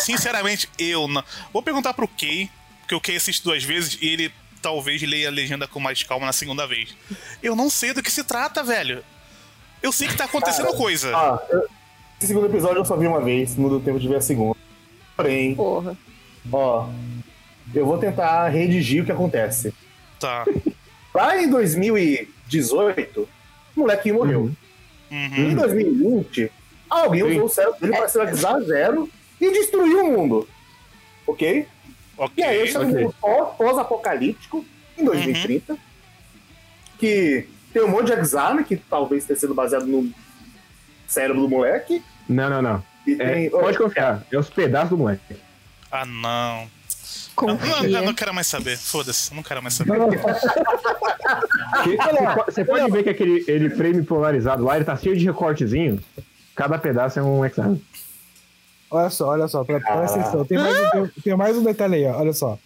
Sinceramente, eu não. Vou perguntar pro Kay, porque o Kay assiste duas vezes e ele talvez leia a legenda com mais calma na segunda vez. Eu não sei do que se trata, velho. Eu sei que tá acontecendo coisa. Esse segundo episódio eu só vi uma vez, não deu tempo de ver a segunda. Porém, ó, eu vou tentar redigir o que acontece. Tá. Lá em 2018, o molequinho morreu. Em 2020, alguém usou o cérebro dele pra sinalizar zero e destruiu o mundo. Ok? E aí, estamos num pós-apocalíptico, em 2030, que tem um monte de Ex-Arm, que talvez tenha sido baseado no cérebro do moleque. Não. Pode confiar, é os pedaços do moleque. Ah, não. Eu não quero mais saber, foda-se, não quero mais saber. Você pode ver que aquele frame polarizado lá, ele tá cheio de recortezinho. Cada pedaço é um Ex-Arm. Olha só, presta atenção. Tem mais um detalhe aí, ó. Olha só.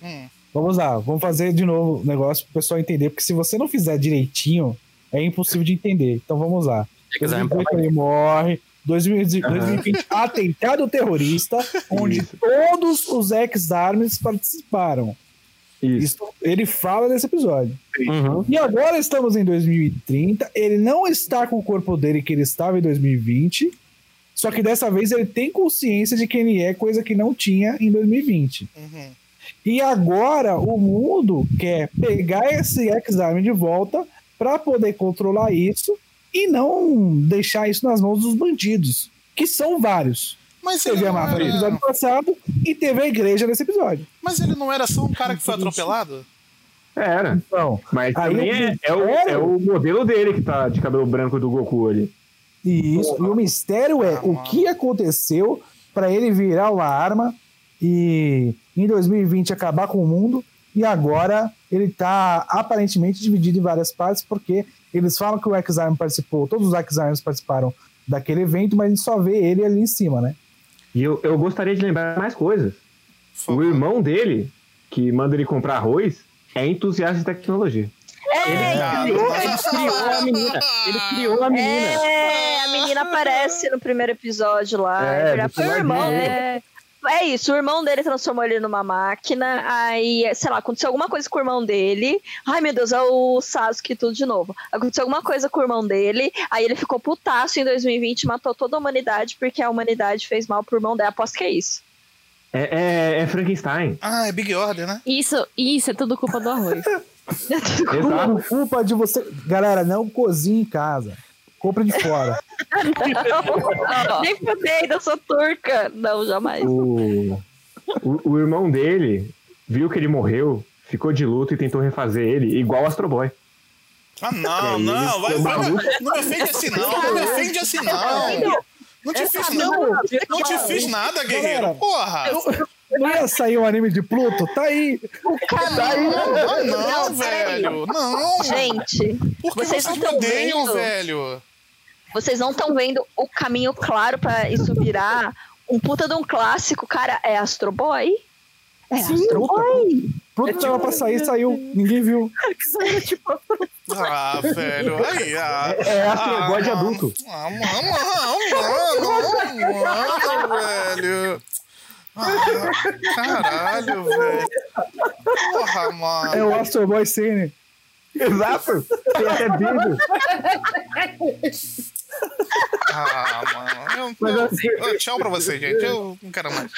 Vamos lá, vamos fazer de novo o negócio pro pessoal entender, porque se você não fizer direitinho, é impossível de entender. Então vamos lá. 2018 ele morre, 2020 atentado terrorista, onde todos os ex-armes participaram. Isso. Ele fala desse episódio. E agora estamos em 2030, ele não está com o corpo dele que ele estava em 2020, só que dessa vez ele tem consciência de quem ele é, coisa que não tinha em 2020. E agora o mundo quer pegar esse Ex-Arm de volta para poder controlar isso e não deixar isso nas mãos dos bandidos, que são vários. Mas teve a máfia no episódio passado e teve a igreja nesse episódio. Mas ele não era só um cara que foi atropelado? Era. Então, mas também é o modelo dele que tá de cabelo branco do Goku ali. Isso. E o mistério é o que aconteceu para ele virar uma arma e em 2020 acabar com o mundo, e agora ele tá aparentemente dividido em várias partes, porque eles falam que o Ex-Arm participou, todos os Ex-Arms participaram daquele evento, mas a gente só vê ele ali em cima, né? E eu gostaria de lembrar mais coisas. O irmão dele, que manda ele comprar arroz, é entusiasta de tecnologia. Ele criou a menina. A menina aparece no primeiro episódio lá. É isso, o irmão dele transformou ele numa máquina, aí, sei lá, aconteceu alguma coisa com o irmão dele. Ai, meu Deus, é o Sasuke tudo de novo. Aconteceu alguma coisa com o irmão dele, aí ele ficou putaço em 2020, matou toda a humanidade, porque a humanidade fez mal pro irmão dele. Aposto que é isso. É Frankenstein. Ah, é Big Order, né? Isso, é tudo culpa do arroz. É culpa de você... Galera, não cozinha em casa. Compra de fora. Não. Nem fudei, eu sou turca. Não, jamais. O irmão dele viu que ele morreu, ficou de luto e tentou refazer ele, igual o Astro Boy. Ah, não. Não me ofende assim, não. Não te fiz nada, guerreiro. Porra. Não ia sair um anime de Pluto? Tá aí. O cara tá aí. Não, velho. Não. Gente, por que vocês não odeiam, velho? Vocês não estão vendo o caminho claro pra isso virar um puta de um clássico, cara. É Astro Boy? Sim, Astro Boy. Pluto tava pra sair, saiu. Ninguém viu. Ah, velho. Aí, é Astro Boy de adulto. Mano, velho. Caralho, velho. Porra, mano. É o Astro Boy Cine. Exato. Tem até vídeo. Mano. Eu, tchau pra você, gente. Eu não quero mais.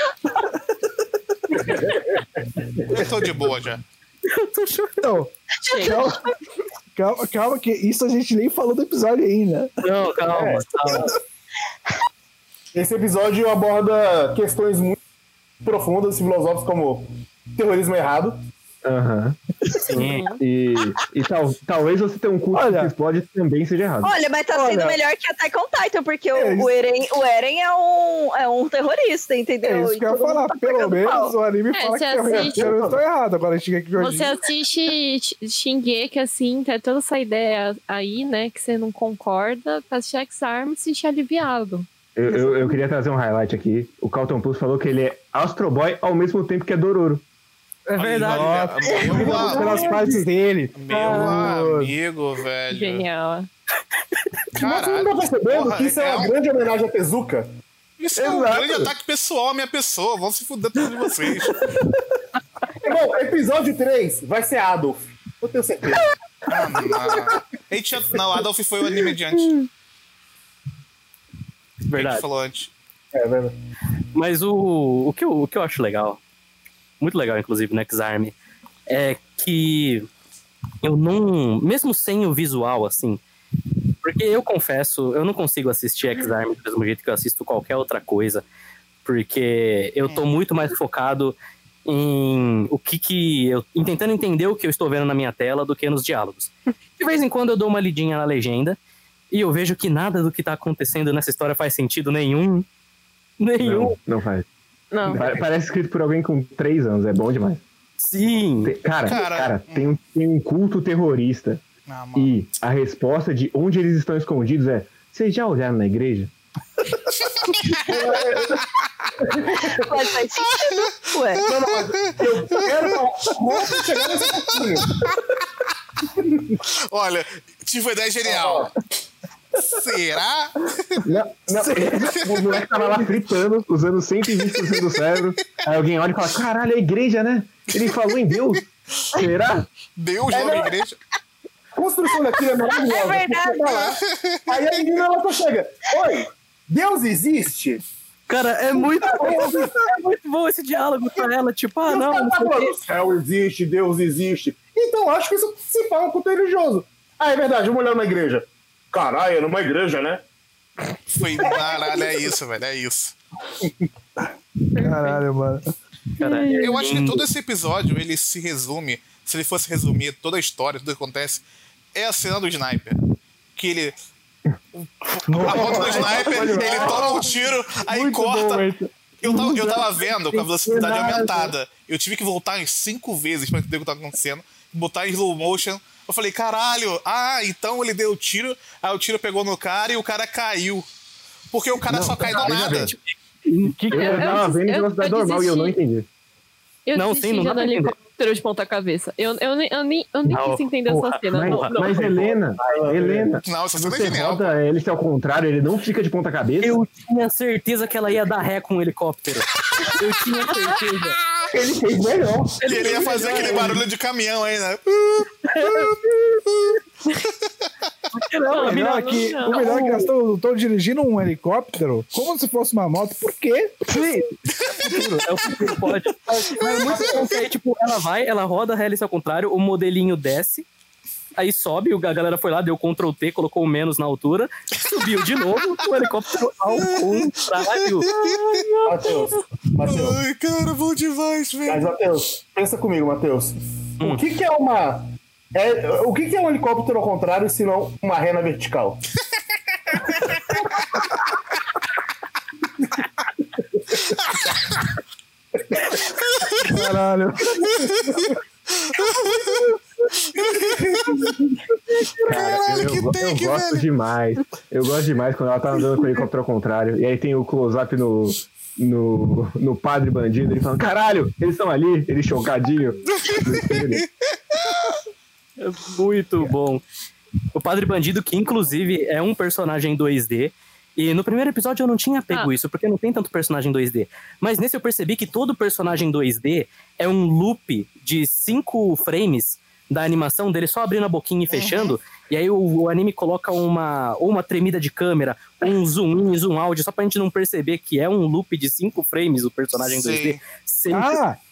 Eu tô de boa já. Eu tô chorando. Calma, que isso a gente nem falou do episódio ainda. Não, calma. Esse episódio aborda questões muito profundas e filosóficas, como terrorismo errado. Sim. E talvez você ter um curso que explode também seja errado. Olha, mas tá sendo melhor que Attack on Titan, porque o Eren é um terrorista, entendeu? É isso que eu ia falar. Pelo menos o anime fala que eu estou errado. Agora Shingeki no Kyojin. Você assiste Shingeki assim, tá toda essa ideia aí, né, que você não concorda, pra assistir Ex-Arm e se sentir aliviado. Eu queria trazer um highlight aqui. O Carlton Plus falou que ele é Astro Boy ao mesmo tempo que é Dororo. É verdade. Nossa, pelas partes dele. Meu amigo, velho. Genial. Caralho, você não tá percebendo que isso é uma grande homenagem a Tezuka? Isso é um grande ataque pessoal à minha pessoa. Vão se fuder todos de vocês. Bom, episódio 3 vai ser Adolf. Eu tenho certeza. Ah, não, Adolf foi o anime de antes. Verdade. A gente falou antes. É verdade. Mas o que eu acho legal, muito legal, inclusive, no Ex-Arm, é que eu não... Mesmo sem o visual, assim... Porque eu confesso, eu não consigo assistir Ex-Arm do mesmo jeito que eu assisto qualquer outra coisa. Porque eu tô muito mais focado em o que eu... Em tentando entender o que eu estou vendo na minha tela do que nos diálogos. De vez em quando eu dou uma lidinha na legenda e eu vejo que nada do que tá acontecendo nessa história faz sentido nenhum. Não faz. Não. Parece escrito por alguém com 3 anos, é bom demais. Sim. Cara, tem um culto terrorista. Ah, e a resposta de onde eles estão escondidos é: vocês já olharam na igreja? Mas faz sentido. Ué. Eu quero chegar nesse pouquinho. Olha, tive uma ideia genial. Será? Não, o moleque tava lá fritando, usando 120% do cérebro. Aí alguém olha e fala: caralho, é a igreja, né? Ele falou em Deus. Será? Deus é na igreja. Construção daquilo é maravilhosa. É verdade. Aí a menina ela só chega: oi, Deus existe? Cara, é muito bom esse diálogo pra ela. Tipo, ah, não. O céu existe, Deus existe. Então acho que isso se fala com o religioso. Ah, é verdade, vamos olhar na igreja. Caralho, é numa igreja, né? Foi caralho, é isso, velho, é isso. Caralho, mano. Caralho. Eu acho que todo esse episódio, ele se resume, se ele fosse resumir toda a história, tudo que acontece, é a cena do sniper. Que ele... A volta do sniper, ele toma um tiro, aí muito corta... Bom, eu tava vendo com a velocidade aumentada. Eu tive que voltar em 5 vezes pra entender o que tava acontecendo. Botar em slow motion... Eu falei: caralho, ah, então ele deu o tiro, aí o tiro pegou no cara e o cara caiu. Porque o cara não, só cai do nada. Eu tava vendo em velocidade normal e eu não entendi. Eu não desisti já no helicóptero de ponta-cabeça. Eu nem quis entender essa cena. Mas Helena... Não, essa cena é genial. Ele é ao contrário, ele não fica de ponta-cabeça. Eu tinha certeza que ela ia dar ré com o helicóptero. Eu tinha certeza. Ele fez melhor. Ele ia fazer aquele barulho de caminhão aí, né? O melhor é que elas estão dirigindo um helicóptero como se fosse uma moto. Por quê? Sim. É o futuro, pode. Mas é muito bom que aí, tipo, ela roda a hélice ao contrário, o modelinho desce, aí sobe, a galera foi lá, deu Ctrl T, colocou o menos na altura, subiu de novo, o helicóptero ao contrário. Matheus. Ai, cara, bom demais, velho. Mas, Matheus, pensa comigo, Matheus. O que é um helicóptero ao contrário se não uma rena vertical? Caralho. Cara, eu gosto demais. Eu gosto demais quando ela tá andando com o helicóptero ao contrário. E aí tem o close-up no padre bandido, ele falando: caralho, eles estão ali, ele chocadinho. É muito bom. O padre bandido, que inclusive é um personagem 2D. E no primeiro episódio eu não tinha pego isso, porque não tem tanto personagem 2D. Mas nesse eu percebi que todo personagem 2D é um loop de 5 frames da animação dele, só abrindo a boquinha e fechando. E aí o anime coloca uma tremida de câmera, um zoom in, zoom out, só pra gente não perceber que é um loop de 5 frames o personagem 2D. Sempre...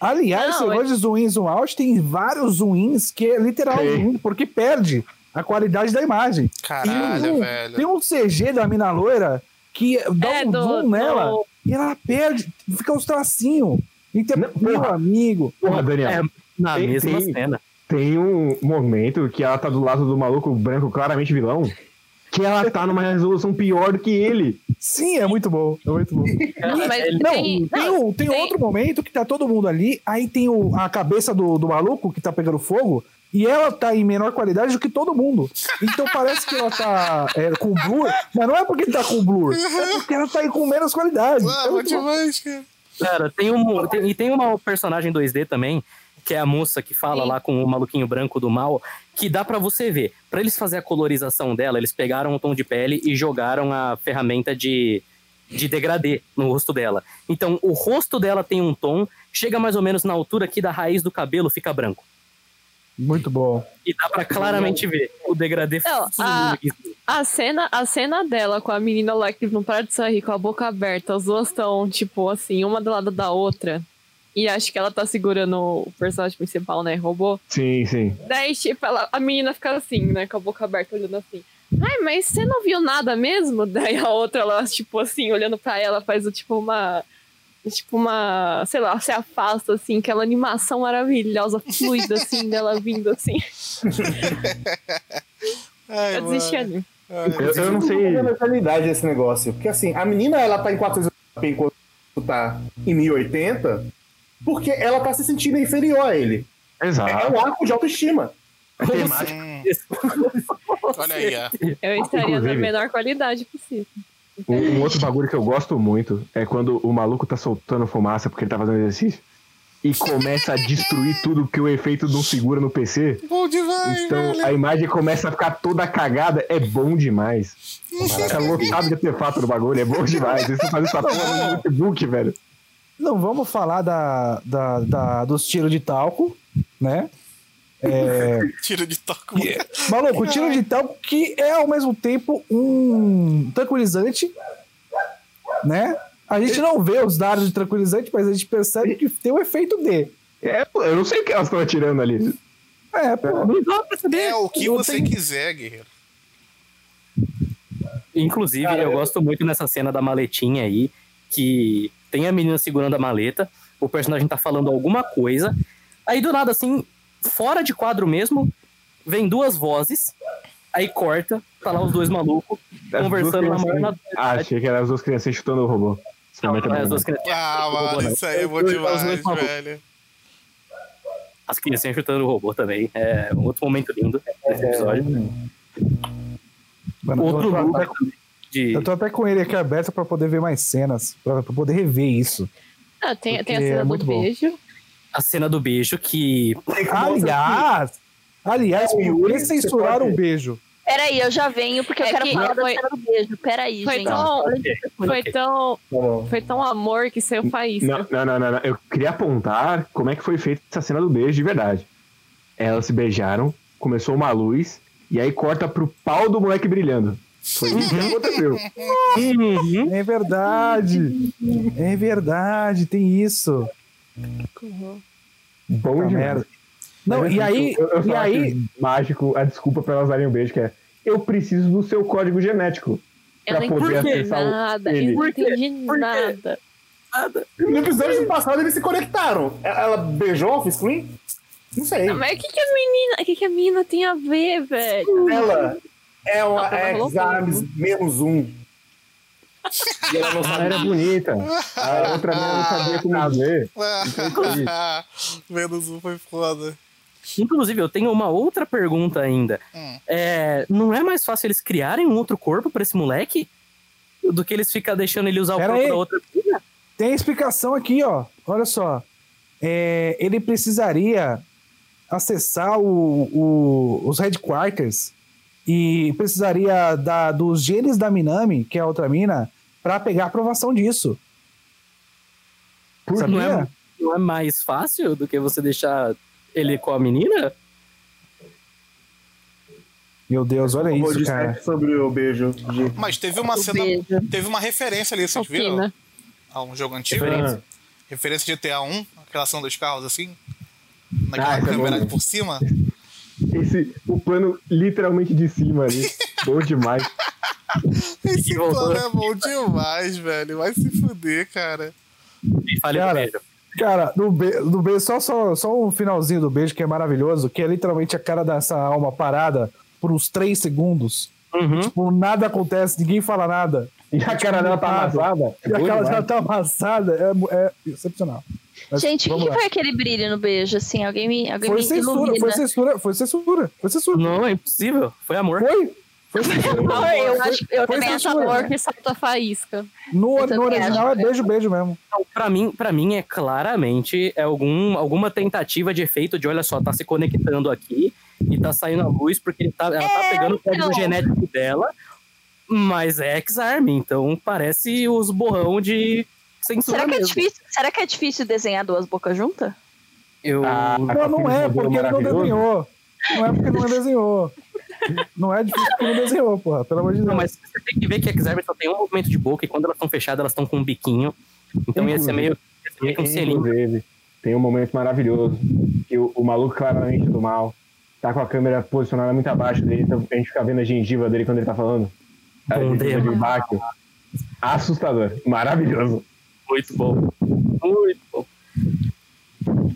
Aliás, esse negócio de zoom in, zoom out, tem vários zoom ins que é literal zoom in, porque perde a qualidade da imagem. Caralho, velho. Tem um CG da mina loira que dá zoom nela e ela perde, fica uns tracinhos. Meu amigo. Porra, Daniel. Na mesma cena. Tem um momento que ela tá do lado do maluco branco, claramente vilão, que ela tá numa resolução pior do que ele. Sim, é muito bom. É muito bom. Tem outro momento que tá todo mundo ali, aí tem a cabeça do maluco que tá pegando fogo, e ela tá em menor qualidade do que todo mundo. Então parece que ela tá com blur, mas não é porque tá com blur, é porque ela tá aí com menos qualidade. Cara, tem uma personagem 2D também, que é a moça que fala lá com o maluquinho branco do mal, que dá pra você ver. Pra eles fazer a colorização dela, eles pegaram o tom de pele e jogaram a ferramenta de de degradê no rosto dela. Então, o rosto dela tem um tom, chega mais ou menos na altura aqui da raiz do cabelo, fica branco. Muito bom. E dá pra claramente ver o degradê. Não, a cena dela com a menina lá que não para de sorrir, com a boca aberta, as duas estão, tipo, assim, uma do lado da outra. E acho que ela tá segurando o personagem principal, né? Robô. Sim, sim. Daí, tipo, a menina fica assim, né? Com a boca aberta, olhando assim. Ai, mas você não viu nada mesmo? Daí a outra, ela, tipo, assim, olhando pra ela, faz, tipo, uma... Tipo uma, sei lá, se afasta assim, aquela animação maravilhosa, fluida assim, dela vindo assim. Ai, eu desisti ali. Eu não sei a mentalidade desse negócio. Porque assim, a menina ela tá em 480p enquanto tá em 1080, porque ela tá se sentindo inferior a ele. Exato. É um arco de autoestima. Olha aí, ó. Eu estaria na menor qualidade possível. Um outro bagulho que eu gosto muito é quando o maluco tá soltando fumaça porque ele tá fazendo exercício e começa a destruir tudo que o efeito não segura no PC. Bom demais, então velho. A imagem começa a ficar toda cagada. É bom demais. Fica lotado de artefato do bagulho. É bom demais. Você faz essa porra no notebook, velho. Não, vamos falar dos tiros de talco, né? Tiro de talco. Yeah. Maluco, tiro de talco que é ao mesmo tempo um tranquilizante, né? A gente não vê os dados de tranquilizante, mas a gente percebe que tem um efeito D. Eu não sei o que elas estão atirando ali. Pô, não dá pra saber. É o que você quiser, guerreiro. Inclusive, eu gosto muito nessa cena da maletinha aí, que tem a menina segurando a maleta, o personagem tá falando alguma coisa, aí do nada assim. Fora de quadro mesmo, vem duas vozes, aí corta, tá lá os dois malucos conversando na maior naturalidade. Achei que eram as duas crianças chutando o robô. Mano, isso aí eu vou demais, velho. As crianças chutando o robô também. É um outro momento lindo nesse episódio. Mano, outro lugar de... Eu tô até com ele aqui aberto pra poder ver mais cenas, pra poder rever isso. Ah, tem a cena do beijo. A cena do beijo que... Aliás, eles censuraram o beijo. Peraí, eu já venho porque eu quero falar da cena do beijo. Peraí, gente. Foi tão amor que saiu faísca. Não. Eu queria apontar como é que foi feita essa cena do beijo de verdade. Elas se beijaram, começou uma luz, e aí corta pro pau do moleque brilhando. Foi isso que aconteceu. É verdade, tem isso. Bom de merda. Não, e aí, mágico, a desculpa pra elas darem um beijo, que é: eu preciso do seu código genético. Pra poder acessar nada, ele. Eu não entendi nada. No episódio passado eles se conectaram. Ela beijou off-screen? Não sei. Não, mas o que a menina tem a ver, velho? Ela é uma Ex-Arm menos um. E ela não era bonita. A outra não sabia como ver. Menos um foi foda. Inclusive, eu tenho uma outra pergunta ainda. Não é mais fácil eles criarem um outro corpo pra esse moleque do que eles ficarem deixando ele usar o corpo da outra filha? Tem explicação aqui, ó. Olha só. Ele precisaria acessar os headquarters e precisaria dos genes da Minami, que é a outra mina, pra pegar a aprovação disso. Por não é mais fácil do que você deixar ele com a menina? Meu Deus, olha isso, cara. Sobre o beijo. Mas teve uma cena, teve uma referência ali, vocês viram? Né? A um jogo antigo. Referência de GTA 1, aquela ação dos carros assim, naquela câmera por cima. O plano literalmente de cima ali. Bom demais. Esse plano é bom demais, velho. Vai se fuder, cara. Cara, no beijo, só um finalzinho do beijo que é maravilhoso, que é literalmente a cara dessa alma parada por uns 3 segundos. Uhum. Tipo, nada acontece, ninguém fala nada. E a cara dela tá amassada. E a cara dela tá amassada. É excepcional. Mas gente, o que foi aquele brilho no beijo, assim? Alguém me ilumina. Foi censura. Não, é impossível. Foi amor. Foi censura. Eu também acho amor que salta a faísca. No original é beijo mesmo. Então, pra mim é claramente alguma tentativa de efeito de, olha só, tá se conectando aqui e tá saindo a luz porque ela tá pegando o código genético dela Mas é Ex-Arm, então parece os borrão de censura mesmo. Será que é difícil desenhar duas bocas juntas? Não é, porque ele não desenhou. Não é porque não desenhou. Não é difícil porque não desenhou, porra. Pelo amor de Deus. Não, mas você tem que ver que Ex-Arm só tem um movimento de boca e quando elas estão fechadas, elas estão com um biquinho. Então ia ser meio que um selinho. Tem um momento maravilhoso que o maluco claramente do mal tá com a câmera posicionada muito abaixo dele, então a gente fica vendo a gengiva dele quando ele tá falando. Assustador, maravilhoso. Muito bom, muito bom.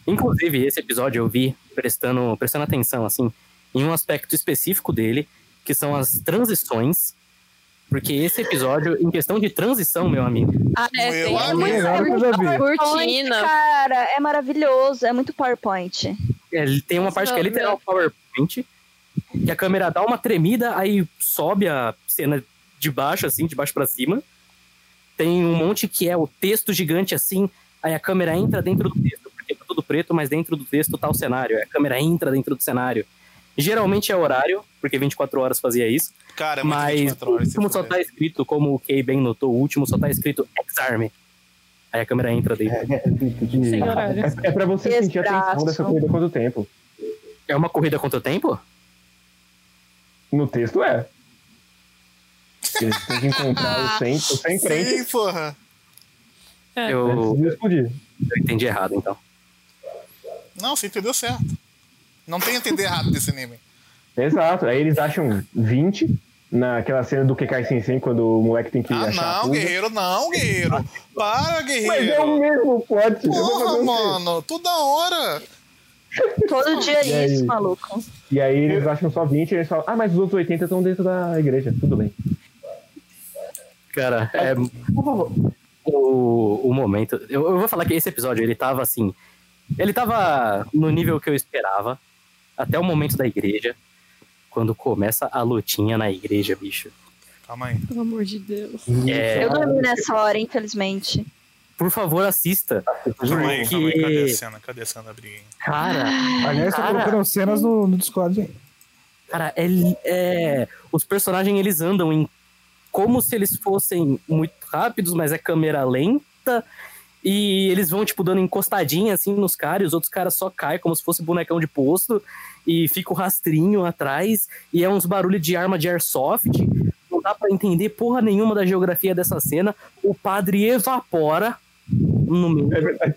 Inclusive, esse episódio eu vi prestando atenção, assim, em um aspecto específico dele, que são as transições, porque esse episódio, em questão de transição, meu amigo... Ah, é muito PowerPoint, cara, é maravilhoso, é muito PowerPoint. Tem uma parte que é literal PowerPoint, que a câmera dá uma tremida, aí sobe a cena de baixo, assim, de baixo pra cima. Tem um monte que é o texto gigante, assim, aí a câmera entra dentro do texto, porque tá tudo preto, mas dentro do texto tá o cenário, aí a câmera entra dentro do cenário. Geralmente é horário, porque 24 horas fazia isso. Cara, mas o último só tá escrito, como o Kay bem notou, o último só tá escrito Ex-Arm. Aí a câmera entra dentro. É pra você sentir a tensão dessa corrida contra o tempo. É uma corrida contra o tempo? No texto é. Eles têm que encontrar o sem frente. Sim, porra. Eu entendi errado, então. Não, você entendeu certo. Não tem entender errado desse anime. Exato, aí eles acham 20 naquela cena do Kekai Sensei, quando o moleque tem que achar não, tudo. Guerreiro. Para, guerreiro. Mas é o mesmo pote. Porra, mano, toda hora. Todo dia é isso, maluco. E aí eles acham só 20 e eles falam, mas os outros 80 estão dentro da igreja, tudo bem. Cara, por favor. O momento... Eu vou falar que esse episódio, ele tava assim... Ele tava no nível que eu esperava, até o momento da igreja, quando começa a lutinha na igreja, bicho. Calma aí. Pelo amor de Deus. Eu dormi nessa hora, infelizmente. Por favor, assista. Calma aí. Cadê a cena da briguinha? Cara... Aliás, tô colocando cenas no Discord aí. Cara, os personagens, eles andam em como se eles fossem muito rápidos, mas é câmera lenta. E eles vão, tipo, dando encostadinha, assim, nos caras. E os outros caras só caem, como se fosse bonecão de posto. E fica o rastrinho atrás. E é uns barulhos de arma de airsoft. Não dá pra entender porra nenhuma da geografia dessa cena. O padre evapora no meio. É verdade.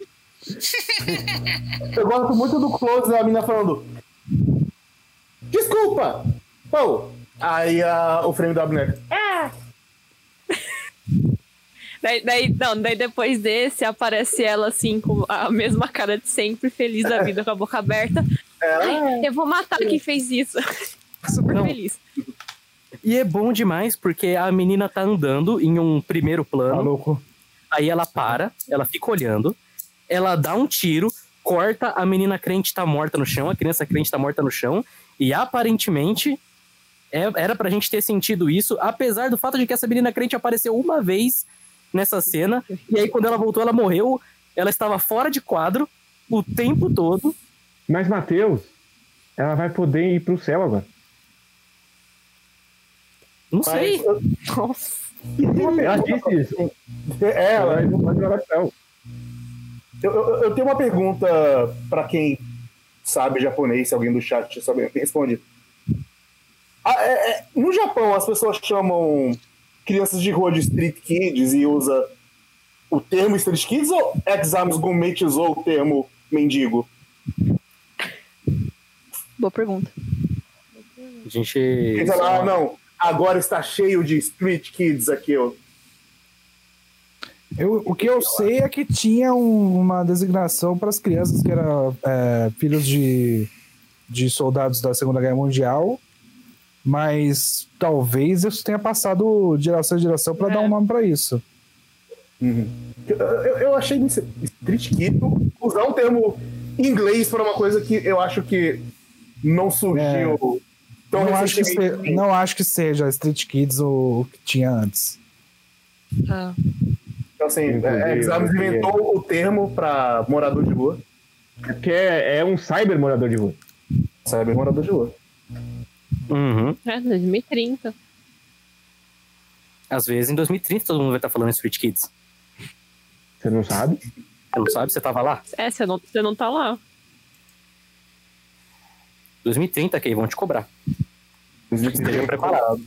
Eu gosto muito do close da mina falando... Desculpa! Pô! Aí o frame da boneca... Daí depois desse aparece ela assim com a mesma cara de sempre, feliz da vida, com a boca aberta. Eu vou matar quem fez isso. Super feliz. E é bom demais porque a menina tá andando em um primeiro plano. Tá louco. Aí ela para, ela fica olhando, ela dá um tiro, corta, a menina crente tá morta no chão, a criança crente tá morta no chão, e aparentemente era pra gente ter sentido isso, apesar do fato de que essa menina crente apareceu uma vez nessa cena, e aí quando ela voltou, ela morreu, ela estava fora de quadro o tempo todo. Mas, Matheus, ela vai poder ir pro céu agora. Não sei. Nossa. Ela disse isso. Ela não vai jogar pro céu. Eu tenho uma pergunta pra quem sabe japonês, se alguém do chat sabe, responde. No Japão, as pessoas chamam... crianças de rua de Street Kids e usa o termo Street Kids ou Ex-Arms gourmetizou o termo mendigo? Boa pergunta. A gente... Não, agora está cheio de Street Kids aqui, ó. O que eu sei é que tinha uma designação para as crianças que eram filhos de soldados da Segunda Guerra Mundial... Mas talvez isso tenha passado geração em geração para dar um nome para isso. Uhum. Eu achei Street Kid usar um termo em inglês para uma coisa que eu acho que não surgiu tão recentemente. Não acho que seja Street Kids o que tinha antes. Então, assim, Exames inventou o termo para morador de rua. Porque é um cyber morador de rua. Cyber morador de rua. Uhum. 2030. Às vezes, em 2030, todo mundo vai estar falando em Street Kids. Você não sabe? Você não sabe? Você tava lá? É, você não tá lá. 2030, Kay, vão te cobrar. Esteja preparado.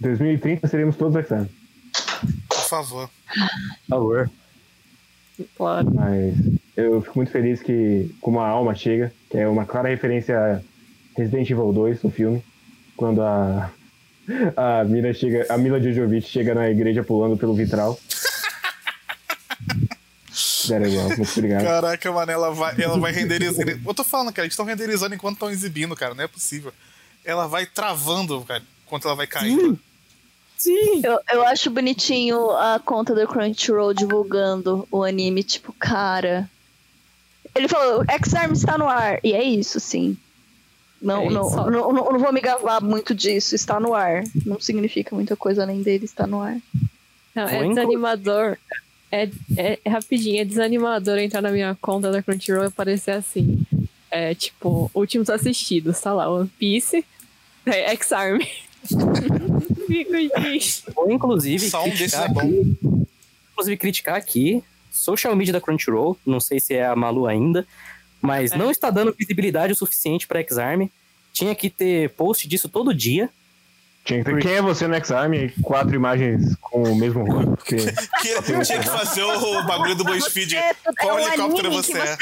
2030, seremos todos exames. Por favor. Por favor. Claro. Mas eu fico muito feliz que Como a Alma Chega, que é uma clara referência a Resident Evil 2, o filme, quando a Mila chega, a Mila Djokovic chega na igreja pulando pelo vitral. Muito obrigado. Caraca, mano, ela vai renderizar. Eu tô falando, cara, eles estão renderizando enquanto estão exibindo, cara, não é possível. Ela vai travando, cara, enquanto ela vai caindo. Sim. Eu acho bonitinho a conta do Crunchyroll divulgando o anime, tipo, cara. Ele falou, Ex-Arm está no ar. E é isso, sim. Não vou me gabar muito disso, está no ar. Não significa muita coisa além dele, está no ar. Não, é desanimador. É rapidinho, é desanimador entrar na minha conta da Crunchyroll e aparecer assim. É tipo, últimos assistidos, tá lá, One Piece, Ex-Arm. Ou inclusive, só um desses é bom. Inclusive criticar aqui, social media da Crunchyroll, não sei se é a Malu ainda, mas não está dando visibilidade o suficiente pra Ex-Arm. Tinha que ter post disso todo dia. Tinha que ter... Quem é você no Ex-Arm e 4 imagens com o mesmo rosto? Porque... tinha que fazer o bagulho do BuzzFeed. Qual helicóptero você é?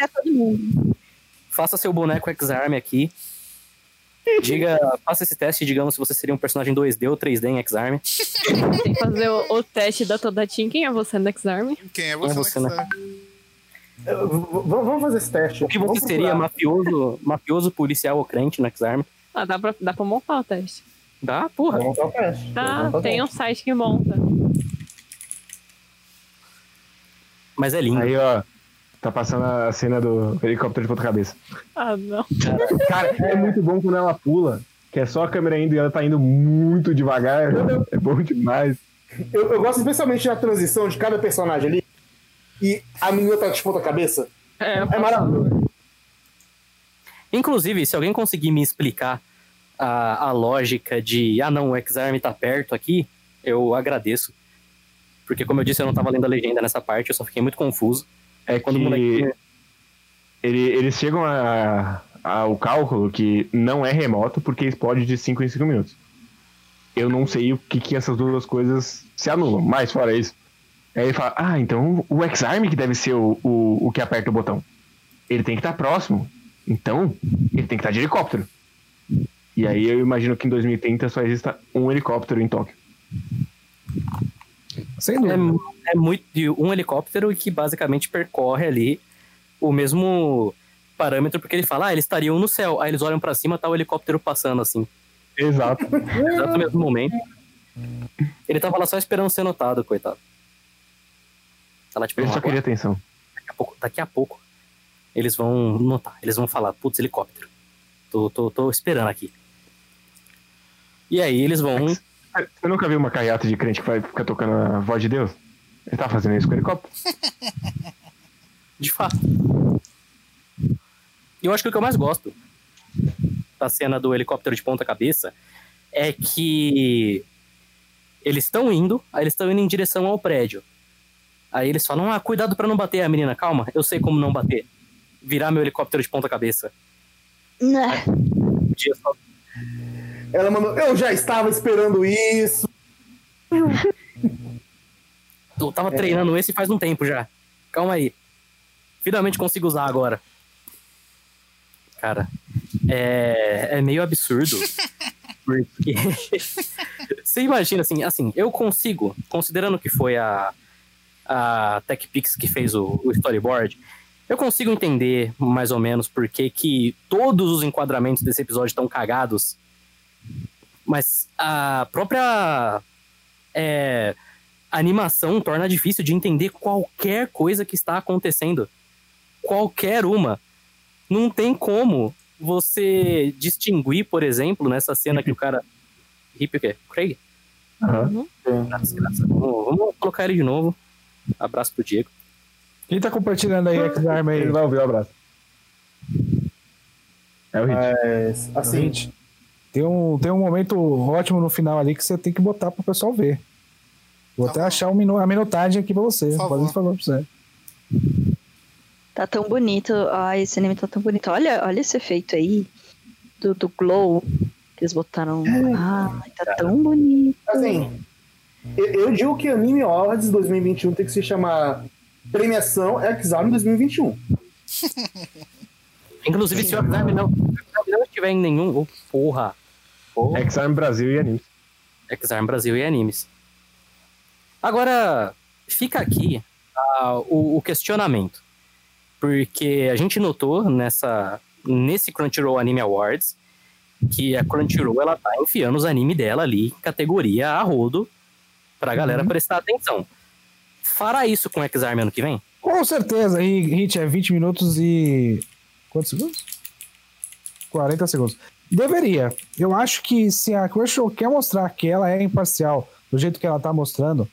Faça seu boneco Ex-Arm aqui. Diga, faça esse teste, digamos, se você seria um personagem 2D ou 3D em Ex-Arm. Tem que fazer o teste da toda team. Quem é você no Ex-Arm? Vamos fazer esse teste. O que você seria, mafioso, policial ou crente no Ex-Arm? Ah, dá pra montar o teste. Dá, porra. Vou montar o teste. Tá, tem um site que monta. Mas é lindo. Aí, ó. Tá passando a cena do helicóptero de ponta-cabeça. Ah, não. Cara, é muito bom quando ela pula, que é só a câmera indo e ela tá indo muito devagar. É bom demais. Eu gosto especialmente da transição de cada personagem ali. E a menina tá de ponta-cabeça. É maravilhoso. Inclusive, se alguém conseguir me explicar a lógica de, o Ex-Arm tá perto aqui, eu agradeço. Porque, como eu disse, eu não tava lendo a legenda nessa parte, eu só fiquei muito confuso. É quando que moleque... eles chegam ao cálculo que não é remoto, porque explode de 5 em 5 minutos. Eu não sei o que essas duas coisas se anulam, mas fora isso. Aí ele fala, então o Ex-Arm que deve ser o que aperta o botão. Ele tem que estar próximo, então ele tem que estar de helicóptero. E aí eu imagino que em 2030 só exista um helicóptero em Tóquio. Sem dúvida. É muito um helicóptero que basicamente percorre ali o mesmo parâmetro, porque ele fala, eles estariam no céu. Aí eles olham pra cima, tá o helicóptero passando assim. Exato. Exato no mesmo momento. Ele tava lá só esperando ser notado, coitado. Tá lá, tipo, ele só queria atenção. Daqui a pouco eles vão notar, eles vão falar, putz, helicóptero. Tô esperando aqui. E aí eles vão... Você nunca viu uma caiata de crente que vai ficar tocando a voz de Deus? Ele tá fazendo isso com o helicóptero? De fato. E eu acho que o que eu mais gosto da cena do helicóptero de ponta-cabeça é que eles estão indo em direção ao prédio. Aí eles falam, cuidado pra não bater. A menina, calma, eu sei como não bater. Virar meu helicóptero de ponta-cabeça. Não. Aí, um dia só... Ela mandou, eu já estava esperando isso. Eu tava treinando esse faz um tempo já. Calma aí. Finalmente consigo usar agora. Cara, é meio absurdo. Porque você imagina assim, eu consigo, considerando que foi a TechPix que fez o storyboard, eu consigo entender mais ou menos por que todos os enquadramentos desse episódio estão cagados. Mas a própria animação torna difícil de entender qualquer coisa que está acontecendo. Qualquer uma. Não tem como você distinguir, por exemplo, nessa cena que o cara... Hip o quê? Craig? Uhum. Vamos colocar ele de novo. Abraço pro Diego. Quem tá compartilhando aí Ex-Arm aí? Ele vai ouvir o abraço. É o Hit. Mas, assim... Tem um momento ótimo no final ali que você tem que botar pro pessoal ver. Vou até achar a minutagem aqui pra você. Pode falar pra você. Tá tão bonito. Ai, esse anime tá tão bonito. Olha esse efeito aí do glow que eles botaram. Ah, tá tão bonito. Assim, eu digo que Anime Awards 2021 tem que se chamar Premiação Ex-Arm 2021. Inclusive, se o Ex-Arm não estiver em nenhum... Oh, porra. Ex-Arm Brasil e Animes. Ex-Arm Brasil e Animes. Agora, fica aqui o questionamento. Porque a gente notou nesse Crunchyroll Anime Awards que a Crunchyroll ela tá enfiando os animes dela ali, categoria a rodo, pra galera prestar atenção. Fará isso com o Ex-Arm ano que vem? Com certeza. E, gente, é 20 minutos e... Quantos segundos? 40 segundos. Deveria. Eu acho que se a Crunchyroll quer mostrar que ela é imparcial, do jeito que ela tá mostrando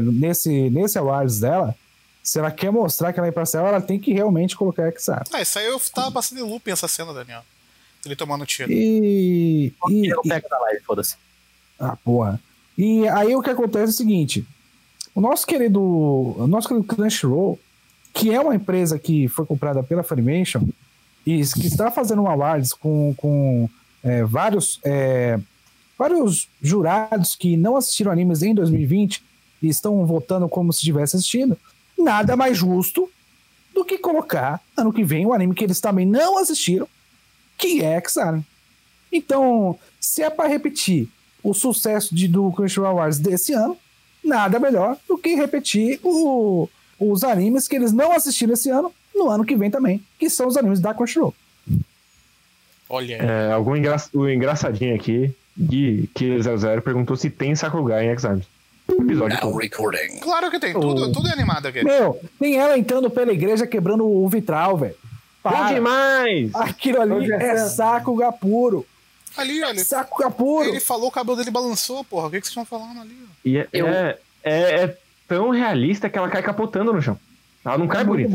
nesse awards dela, se ela quer mostrar que ela é imparcial, ela tem que realmente colocar Ex-Arm. Isso aí eu tava passando em looping essa cena, Daniel. Ele tomando tiro. Eu pego da live, foda-se. Ah, porra. E aí o que acontece é o seguinte: o nosso querido Crunchyroll, que é uma empresa que foi comprada pela Funimation e que está fazendo um awards com vários jurados que não assistiram animes em 2020 e estão votando como se tivesse assistido, nada mais justo do que colocar ano que vem um anime que eles também não assistiram, que é Ex-Arm. Então, se é para repetir o sucesso do Crunchyroll Awards desse ano, nada melhor do que repetir os animes que eles não assistiram esse ano, no ano que vem também, que são os animes da Crunchyroll. Olha, o engraçadinho aqui, Gui, que 00 perguntou se tem Sakugai em Ex-Arm. Claro que tem, tudo é animado aqui. Meu, tem ela entrando pela igreja quebrando o vitral, velho. Bom demais! Aquilo ali é Sakugai puro. Ali, olha. Sakugai puro. Ele falou, o cabelo dele balançou, porra. O que vocês estão falando ali? E é tão realista que ela cai capotando no chão. Ela não cai bonita.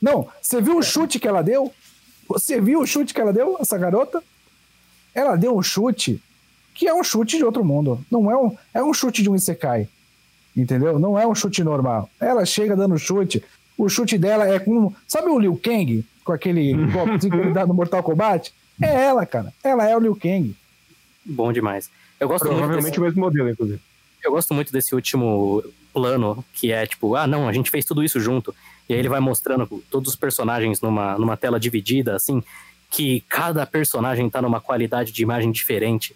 Não, você viu o chute que ela deu? Você viu o chute que ela deu, essa garota? Ela deu um chute que é um chute de outro mundo. Não é um chute de um Isekai. Entendeu? Não é um chute normal. Ela chega dando chute. O chute dela é com... Sabe o Liu Kang? Com aquele golpezinho que ele dá no Mortal Kombat? É ela, cara. Ela é o Liu Kang. Bom demais. Eu gosto provavelmente muito desse... o mesmo modelo, inclusive. Eu gosto muito desse último plano, que é tipo, a gente fez tudo isso junto. E aí ele vai mostrando todos os personagens numa tela dividida, assim, que cada personagem tá numa qualidade de imagem diferente.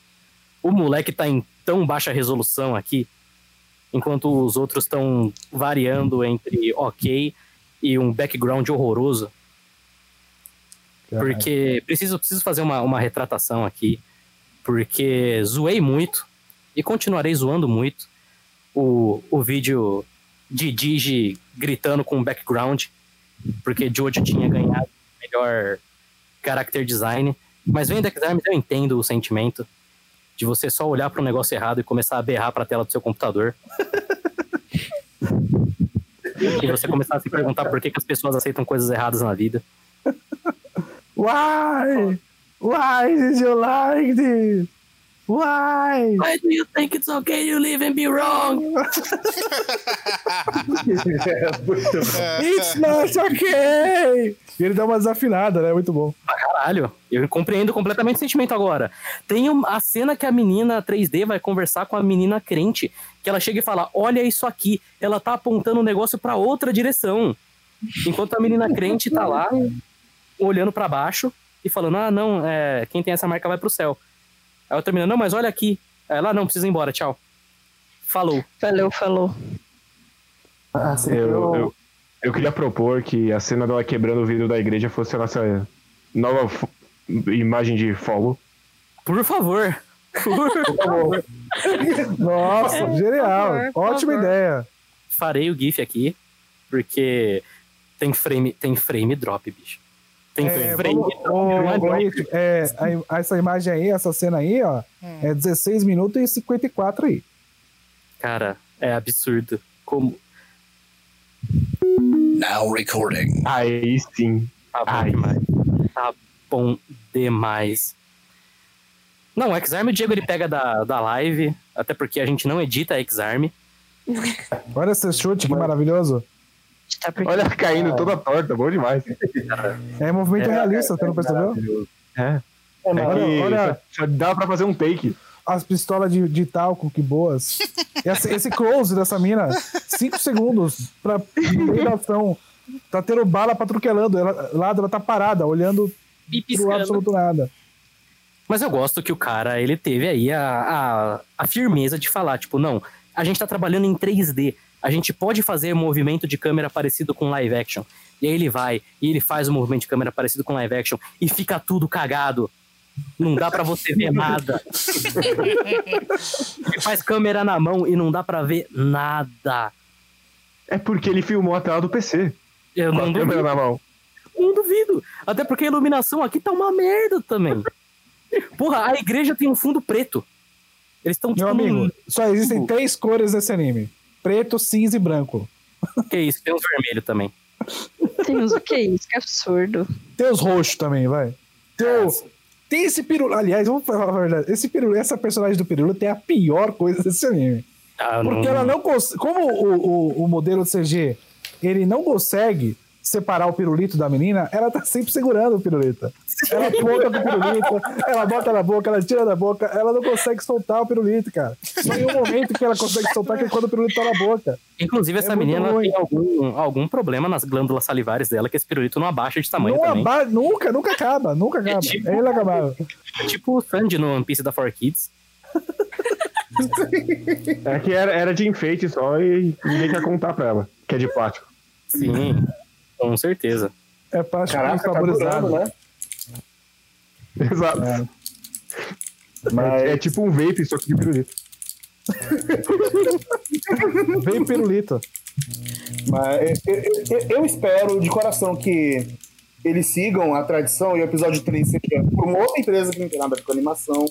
O moleque tá em tão baixa resolução aqui, enquanto os outros estão variando entre ok e um background horroroso. Porque preciso fazer uma retratação aqui, porque zoei muito e continuarei zoando muito o vídeo de Digi gritando com background, porque Jojo tinha ganhado o melhor character design. Mas vendo Ex-Arm, eu entendo o sentimento de você só olhar para um negócio errado e começar a berrar para a tela do seu computador. E você começar a se perguntar por que as pessoas aceitam coisas erradas na vida. Why did you like this? Why do you think it's okay to live and be wrong? It's not okay! E ele dá uma desafinada, né? Muito bom. Caralho, eu compreendo completamente o sentimento agora. Tem a cena que a menina 3D vai conversar com a menina crente, que ela chega e fala, olha isso aqui, ela tá apontando um negócio pra outra direção. Enquanto a menina crente tá lá, olhando pra baixo e falando, quem tem essa marca vai pro céu. Aí eu termino, não, mas olha aqui. Ela, não, precisa ir embora, tchau. Falou. Ah, eu queria propor que a cena dela quebrando o vidro da igreja fosse a nossa nova imagem de fogo. Por favor. Nossa, genial. Ótima ideia. Farei o GIF aqui, porque tem frame drop, bicho. Tem frame. Essa imagem aí, essa cena aí, ó, é 16 minutos e 54 aí. Cara, é absurdo. Como? Now recording. Aí sim. Tá bom demais. Não, o Ex-Arm o Diego ele pega da live, até porque a gente não edita Ex-Arm. Olha esse chute, que maravilhoso. Olha, caindo toda torta, bom demais. É movimento realista, você não percebeu? Olha, só dá pra fazer um take. As pistolas de talco, que boas. Esse close dessa mina, 5 segundos pra ação. Tá tendo bala patruquelando, ela tá parada, olhando pro absoluto nada. Mas eu gosto que o cara, ele teve aí a firmeza de falar, tipo, não, a gente tá trabalhando em 3D, a gente pode fazer movimento de câmera parecido com live action. E aí ele vai, e ele faz um movimento de câmera parecido com live action, e fica tudo cagado. Não dá pra você ver nada. Ele faz câmera na mão e não dá pra ver nada. É porque ele filmou a tela do PC. Eu não duvido. Câmera na mão. Não duvido. Até porque a iluminação aqui tá uma merda também. Porra, a igreja tem um fundo preto. Eles estão tipo... Meu amigo, só existem 3 cores nesse anime. Preto, cinza e branco. Que isso, tem os vermelhos também. Tem os... Que isso, que absurdo. Tem os roxos também, vai. Tem esse pirulho. Aliás, vamos falar a verdade. Esse pirulho, essa personagem do pirulho tem a pior coisa desse anime. Porque ela não consegue... Como o modelo CG, ele não consegue separar o pirulito da menina, ela tá sempre segurando o pirulito. Ela aponta pro pirulito, ela bota na boca, ela tira da boca, ela não consegue soltar o pirulito, cara. Só em um momento que ela consegue soltar, que é quando o pirulito tá na boca. Inclusive, essa menina tem algum problema nas glândulas salivares dela, que esse pirulito não abaixa de tamanho também. Nunca acaba, nunca acaba. É inacabável. É tipo o Sandy no One Piece da 4Kids. É que era de enfeite só e ninguém quer contar pra ela, que é de plástico. Sim, com certeza. É plástico favorizado, né? Exato. É. Mas é tipo um vape, só que de pirulito. Vem pirulito. Mas eu espero de coração que eles sigam a tradição e o episódio 3 seja por uma outra empresa que não tem nada com animação.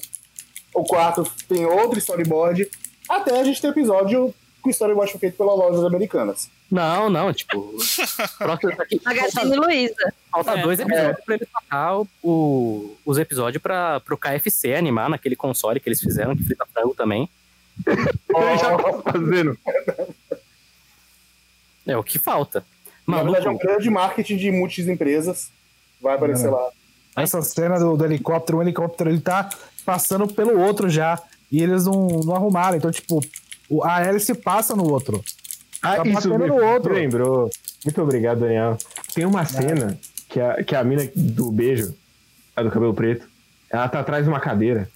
O 4 tem outro storyboard. Até a gente ter episódio que o storyboard foi feito pelas lojas americanas. Não, tipo... Magazine Luiza. Falta 2 episódios pra ele tocar os episódios pro KFC animar naquele console que eles fizeram, que frita frango também. Ele já tá fazendo. É o que falta. Maluco. Na verdade é um grande marketing de muitas empresas. Vai aparecer lá. Essa cena do helicóptero, o helicóptero ele tá passando pelo outro já, e eles não arrumaram, então tipo a hélice passa no outro, tá isso batendo no outro. Lembrou, muito obrigado, Daniel. Tem uma cena que a mina do beijo, a do cabelo preto, ela tá atrás de uma cadeira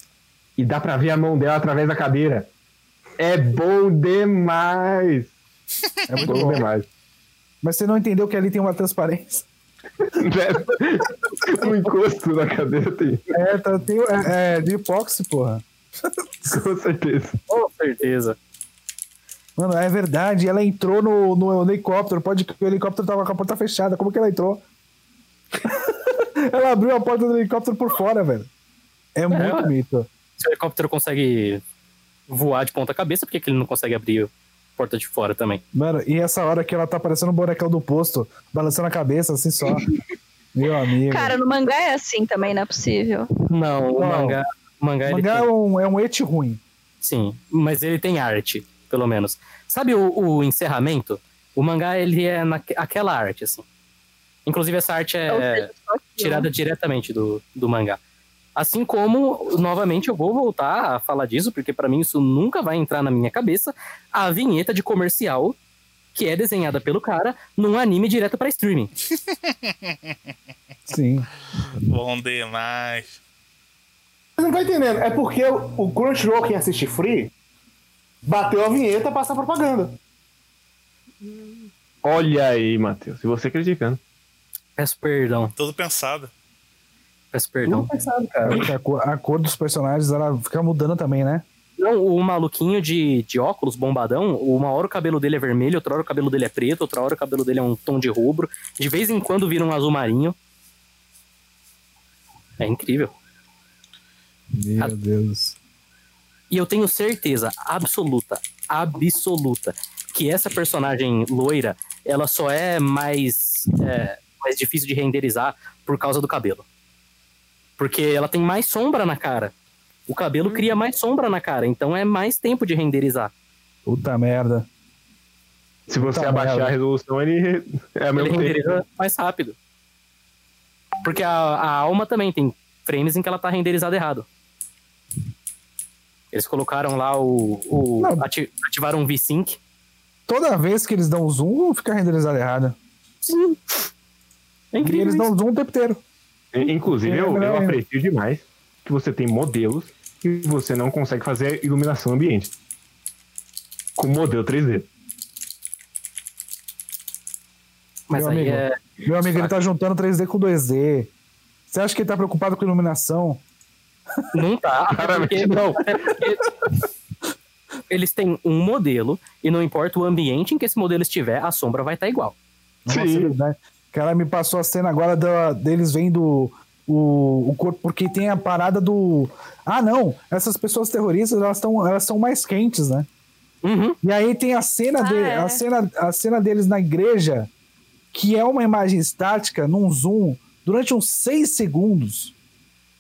e dá pra ver a mão dela através da cadeira. É bom demais. É muito bom demais. Mas você não entendeu que ali tem uma transparência. O encosto na cadeira tem. De hipóxi, porra. Com certeza. Mano, é verdade. Ela entrou no helicóptero. Pode que o helicóptero tava com a porta fechada. Como que ela entrou? Ela abriu a porta do helicóptero por fora, velho. É muito mito. Se o helicóptero consegue voar de ponta cabeça, por que ele não consegue abrir porta de fora também? Mano, e essa hora que ela tá parecendo um bonecão do posto, balançando a cabeça, assim só. Meu amigo. Cara, no mangá é assim também, não é possível. Não, o mangá ele é um eti ruim. Sim, mas ele tem arte, pelo menos. Sabe o encerramento? O mangá, ele é aquela arte, assim. Inclusive, essa arte é tirada diretamente do mangá. Assim como, novamente, eu vou voltar a falar disso, porque pra mim isso nunca vai entrar na minha cabeça, a vinheta de comercial, que é desenhada pelo cara, num anime direto pra streaming. Sim. Bom demais. Você não tá entendendo, é porque o Crunchyroll, quem assiste Free, bateu a vinheta e passa a propaganda. Olha aí, Matheus, e você criticando. Peço perdão. Tudo pensado. Perdão. Pensado, cara. A cor dos personagens, ela fica mudando também, né? Não, o maluquinho de óculos, bombadão, uma hora o cabelo dele é vermelho, outra hora o cabelo dele é preto, outra hora o cabelo dele é um tom de rubro. De vez em quando vira um azul marinho. É incrível. Meu Deus. E eu tenho certeza absoluta, que essa personagem loira, ela só é mais difícil de renderizar por causa do cabelo. Porque ela tem mais sombra na cara. O cabelo cria mais sombra na cara, então é mais tempo de renderizar. Puta merda. Se você abaixar a resolução, ele é mesmo tempo. Ele renderiza mais rápido. Porque a alma também tem frames em que ela tá renderizada errado. Eles colocaram lá ativaram o V-Sync. Toda vez que eles dão zoom, fica renderizada errada. Sim. É incrível. E eles dão zoom o tempo inteiro. Inclusive, eu aprecio demais que você tem modelos e você não consegue fazer iluminação ambiente com modelo 3D. Mas meu amigo, ele tá juntando 3D com 2D. Você acha que ele tá preocupado com iluminação? Não tá. Claramente não. Eles têm um modelo e não importa o ambiente em que esse modelo estiver, a sombra vai estar igual. Sim. Nossa, cara, me passou a cena agora deles vendo o corpo, porque tem a parada do... Ah, não! Essas pessoas terroristas, elas são mais quentes, né? Uhum. E aí tem a cena, a cena deles na igreja, que é uma imagem estática, num zoom, durante uns 6 segundos,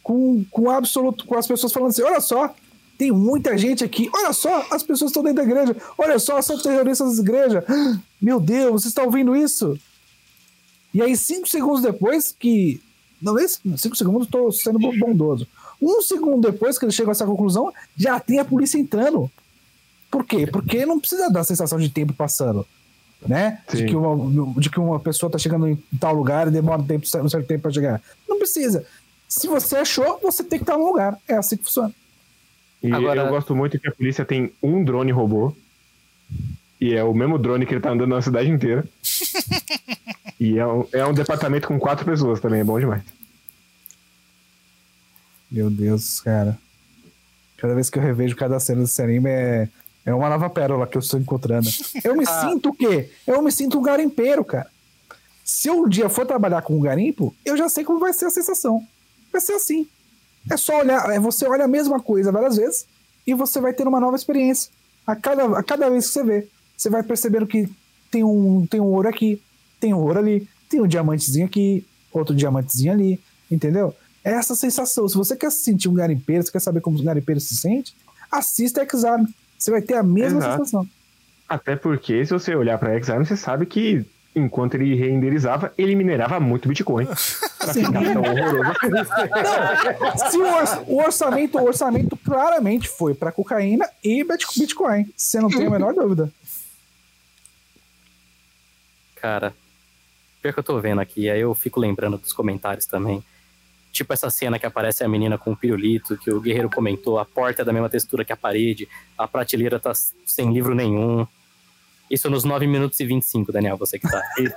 com as pessoas falando assim, olha só, tem muita gente aqui, olha só, as pessoas estão dentro da igreja, olha só, são terroristas da igreja, meu Deus, vocês estão ouvindo isso? E aí 5 segundos depois que... Não, 5 segundos, estou sendo bondoso. 1 segundo depois que eles chegam a essa conclusão, já tem a polícia entrando. Por quê? Porque não precisa dar a sensação de tempo passando, né? De que uma pessoa está chegando em tal lugar e demora um certo tempo para chegar. Não precisa. Se você achou, você tem que estar no lugar. É assim que funciona. E agora, eu gosto muito que a polícia tem um drone robô. E é o mesmo drone que ele tá andando na cidade inteira. E é um departamento com 4 pessoas também, é bom demais. Meu Deus, cara. Cada vez que eu revejo cada cena desse anime é uma nova pérola que eu estou encontrando. Eu me sinto o quê? Eu me sinto um garimpeiro, cara. Se eu um dia for trabalhar com um garimpo, eu já sei como vai ser a sensação. Vai ser assim. É só olhar, você olha a mesma coisa várias vezes e você vai ter uma nova experiência. A cada vez que você vê, você vai percebendo que tem um ouro aqui, tem um ouro ali, tem um diamantezinho aqui, outro diamantezinho ali, entendeu? É essa sensação. Se você quer se sentir um garimpeiro, você quer saber como um garimpeiro se sente, assista a Ex-Arm. Você vai ter a mesma sensação. Até porque, se você olhar pra Ex-Arm, você sabe que enquanto ele renderizava, ele minerava muito Bitcoin. Pra ficar tão horroroso. Não, se o orçamento claramente foi pra cocaína e Bitcoin. Você não tem a menor dúvida. Cara, pior que eu tô vendo aqui, aí eu fico lembrando dos comentários também. Tipo essa cena que aparece a menina com o pirulito, que o Guerreiro comentou, a porta é da mesma textura que a parede, a prateleira tá sem livro nenhum. Isso nos 9 minutos e 25, Daniel, você que tá. E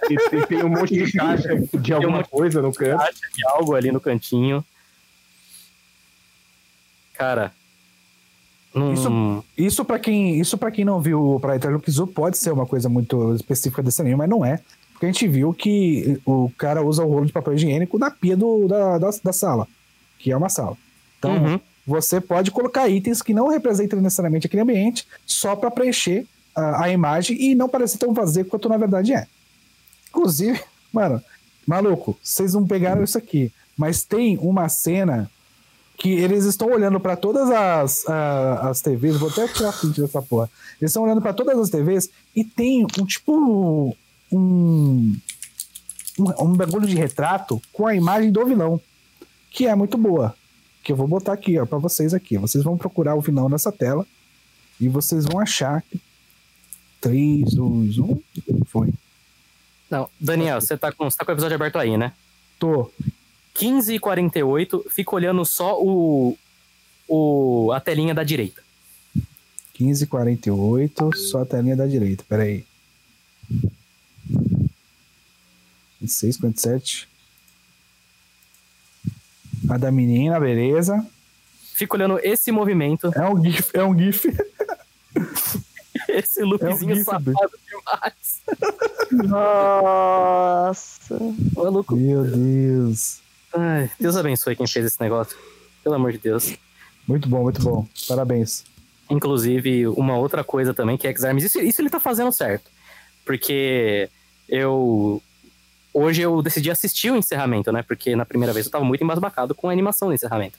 tem um monte de caixa de alguma coisa no canto. Caixa de algo ali no cantinho. Cara... Isso pra quem não viu pra Italo Kizu pode ser uma coisa muito específica desse anime, mas não é. Porque a gente viu que o cara usa o rolo de papel higiênico na pia da sala, que é uma sala. Então, você pode colocar itens que não representam necessariamente aquele ambiente só pra preencher a imagem e não parecer tão vazio quanto na verdade é. Inclusive, mano, maluco, vocês não pegaram isso aqui, mas tem uma cena... que eles estão olhando pra todas as TVs, vou até tirar a print dessa porra, eles estão olhando pra todas as TVs e tem um tipo um bagulho de retrato com a imagem do vilão, que é muito boa, que eu vou botar aqui, ó, pra vocês aqui, vocês vão procurar o vilão nessa tela e vocês vão achar que... 3, 2, 1 foi. Não, Daniel, você tá com o episódio aberto aí, né? Tô. 15h48, fico olhando só a telinha da direita. 15h48, só a telinha da direita, peraí. 26h57. A da menina, beleza. Fico olhando esse movimento. É um gif. Esse loopzinho safado demais. Nossa. Maluco. Meu Deus. Ai, Deus abençoe quem fez esse negócio. Pelo amor de Deus. Muito bom, muito bom. Parabéns. Inclusive, uma outra coisa também que é Ex-Arm. Isso ele tá fazendo certo. Porque hoje eu decidi assistir o encerramento, né? Porque na primeira vez eu tava muito embasbacado com a animação do encerramento.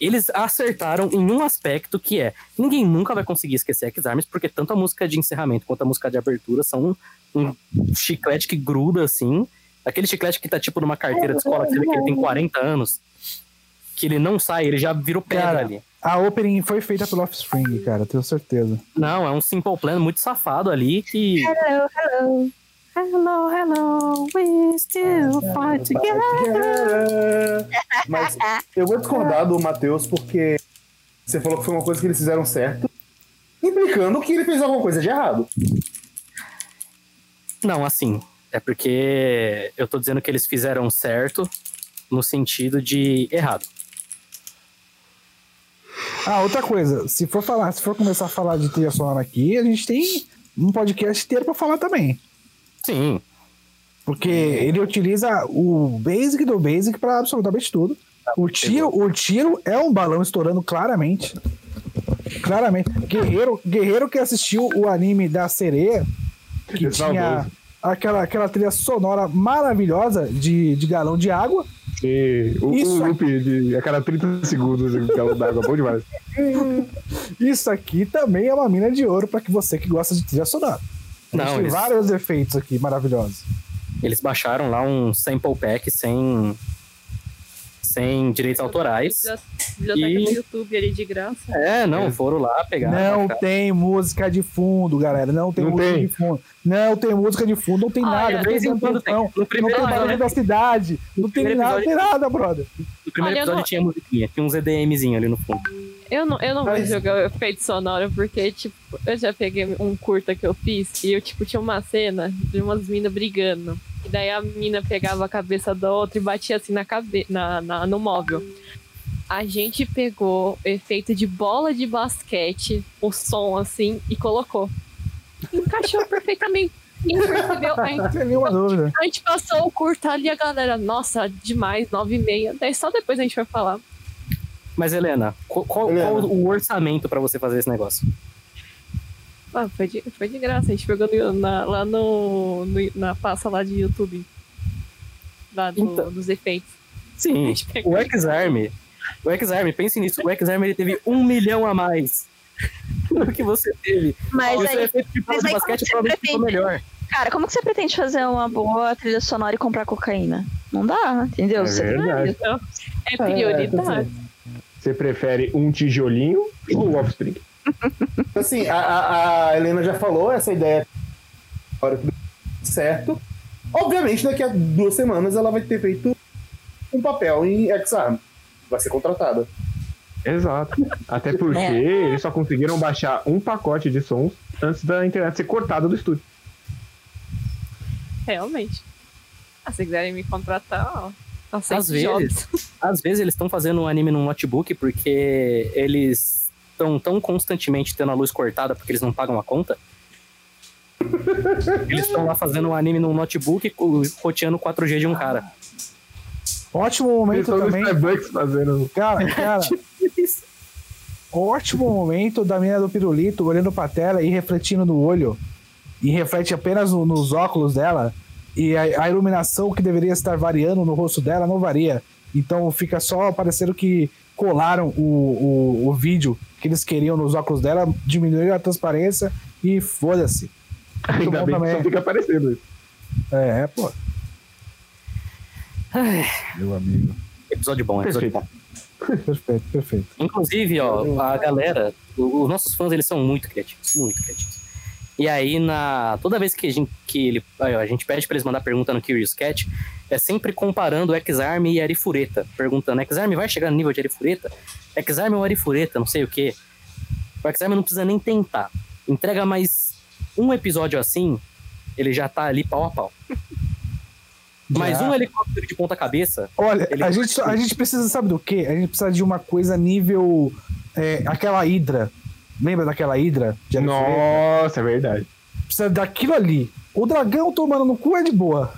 eles acertaram em um aspecto que é, ninguém nunca vai conseguir esquecer Ex-Arm, porque tanto a música de encerramento quanto a música de abertura são um chiclete que gruda, assim, aquele chiclete que tá tipo numa carteira de escola, que você vê que ele tem 40 anos, que ele não sai, ele já virou pedra, cara, ali. A opening foi feita pelo Offspring, cara, tenho certeza. Não, é um Simple Plan muito safado ali, que... Hello, hello. Hello, hello, we still fight together. Mas eu vou discordar do Matheus, porque você falou que foi uma coisa que eles fizeram certo, implicando que ele fez alguma coisa de errado. Não, assim, é porque eu tô dizendo que eles fizeram certo no sentido de errado. Ah, outra coisa, se for começar a falar de trilha sonora aqui, a gente tem um podcast inteiro pra falar também. Sim. Porque ele utiliza o basic do basic pra absolutamente tudo. O tiro é um balão estourando claramente. Claramente. Guerreiro que assistiu o anime da sereia, que tinha aquela trilha sonora maravilhosa de galão de água. E o loop de a cada 30 segundos de galão d'água, bom demais. Isso aqui também é uma mina de ouro pra que você que gosta de trilha sonora. Não, eles... vários efeitos aqui maravilhosos. Eles baixaram lá um sample pack sem direitos autorais. Biblioteca do YouTube ali de graça. É, não, foram lá pegar. Não tem música de fundo, galera. Não tem música de fundo, não tem nada. De vez em quando tem. No primeiro não tem barulho da cidade. Não tem nada, brother. No primeiro episódio tinha musiquinha, tinha uns EDMzinho ali no fundo. Eu não vou jogar o efeito sonoro, porque, tipo, eu já peguei um curta que eu fiz e eu, tipo, tinha uma cena de umas minas brigando. E daí a mina pegava a cabeça da outra e batia assim no móvel. A gente pegou o efeito de bola de basquete, o som assim, e colocou. Encaixou perfeitamente. Quem percebeu? A gente passou o curta ali, a galera, nossa, demais, 9:30. Daí só depois a gente vai falar. Mas, Helena, qual o orçamento pra você fazer esse negócio? Ah, foi de graça. A gente pegou lá na pasta lá de YouTube. Lá dos efeitos. Sim, o Ex-Arm. O Ex-Arm, pense nisso. O Ex-Arm ele teve 1 milhão a mais do que você teve. Mas aí, efeito de bola de basquete provavelmente ficou melhor. Cara, como que você pretende fazer uma boa trilha sonora e comprar cocaína? Não dá, entendeu? É verdade. Então, é prioridade. Você prefere um tijolinho ou o Offspring? Assim, a Helena já falou essa ideia. Certo. Obviamente, daqui a 2 semanas ela vai ter feito um papel em Ex-Arm. Vai ser contratada. Exato. Até porque eles só conseguiram baixar um pacote de sons antes da internet ser cortada do estúdio. Realmente. Se quiserem me contratar, ó. Às vezes eles estão fazendo um anime num notebook porque eles estão tão constantemente tendo a luz cortada porque eles não pagam a conta. Eles estão lá fazendo um anime num notebook roteando 4G de um cara. Ótimo momento também. Cara, ótimo momento da menina do pirulito olhando pra tela e refletindo no olho. E reflete apenas nos óculos dela. E a iluminação que deveria estar variando no rosto dela não varia. Então fica só parecendo que colaram o vídeo que eles queriam nos óculos dela, diminuiu a transparência e foda-se. Ainda bem também. Que só fica aparecendo isso. É, pô. Ai. Meu amigo. Episódio bom, Perfeito. Perfeito. Inclusive, ó, a galera, os nossos fãs, eles são muito criativos, muito criativos. E aí, toda vez que a gente pede pra eles mandar pergunta no Curious Cat, é sempre comparando Ex-Arm e Arifureta, perguntando, Ex-Arm vai chegar no nível de Arifureta? Ex-Arm ou Arifureta, não sei o quê. O Ex-Arm não precisa nem tentar. Entrega mais um episódio assim, ele já tá ali pau a pau. Mais um helicóptero de ponta cabeça. Olha, a gente precisa, sabe do quê? A gente precisa de uma coisa nível... aquela hidra. Lembra daquela hidra? Nossa, é verdade. Precisa daquilo ali. O dragão tomando no cu é de boa.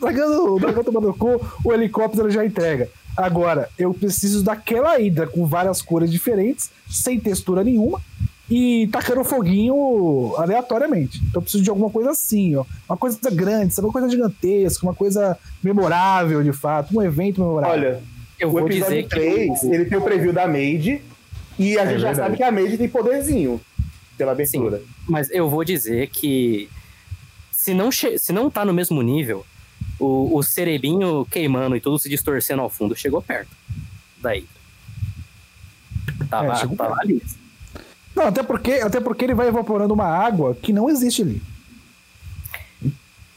O dragão tomando no cu, o helicóptero já entrega. Agora, eu preciso daquela hidra com várias cores diferentes, sem textura nenhuma, e tacando foguinho aleatoriamente. Então eu preciso de alguma coisa assim, ó. Uma coisa grande, uma coisa gigantesca, uma coisa memorável, de fato. Um evento memorável. Olha, Eu vou dizer que... O episódio 3, ele tem o preview da Maid, e a gente já sabe que a Maid tem poderzinho pela abertura. Sim, mas eu vou dizer que se não tá no mesmo nível, o cerebinho queimando e tudo se distorcendo ao fundo chegou perto. Daí. Tava ali. Não, até porque ele vai evaporando uma água que não existe ali.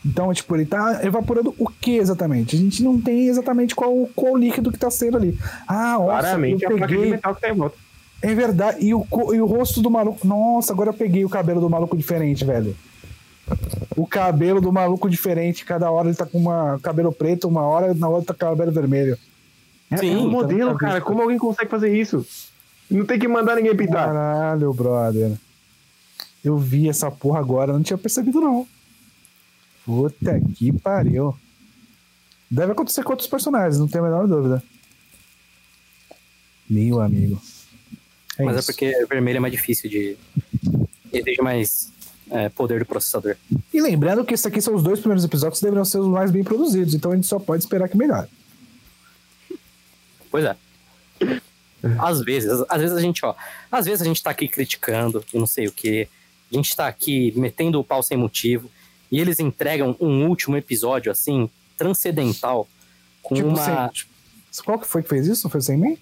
Então, tipo, ele tá evaporando o que exatamente? A gente não tem exatamente qual líquido que tá saindo ali. Ah, claramente, nossa, eu peguei... é a placa de metal que tá em volta. É verdade. E o rosto do maluco... Nossa, agora eu peguei o cabelo do maluco diferente, velho. O cabelo do maluco diferente. Cada hora ele tá com cabelo preto, uma hora, na outra tá com cabelo vermelho. Sim, é um modelo, cara. Visto. Como alguém consegue fazer isso? Não tem que mandar ninguém pintar. Caralho, brother. Eu vi essa porra agora. Não tinha percebido, não. Puta que pariu. Deve acontecer com outros personagens, não tenho a menor dúvida. Meu amigo. É. Mas isso. É porque vermelho é mais difícil de... Exige mais poder do processador. E lembrando que esses aqui são os dois primeiros episódios que deveriam ser os mais bem produzidos, então a gente só pode esperar que melhore. Pois é. Às vezes a gente, ó... Às vezes a gente tá aqui criticando e não sei o quê. A gente tá aqui metendo o pau sem motivo. E eles entregam um último episódio, assim, transcendental, com tipo uma... Qual que foi que fez isso? Foi o Sem-Man?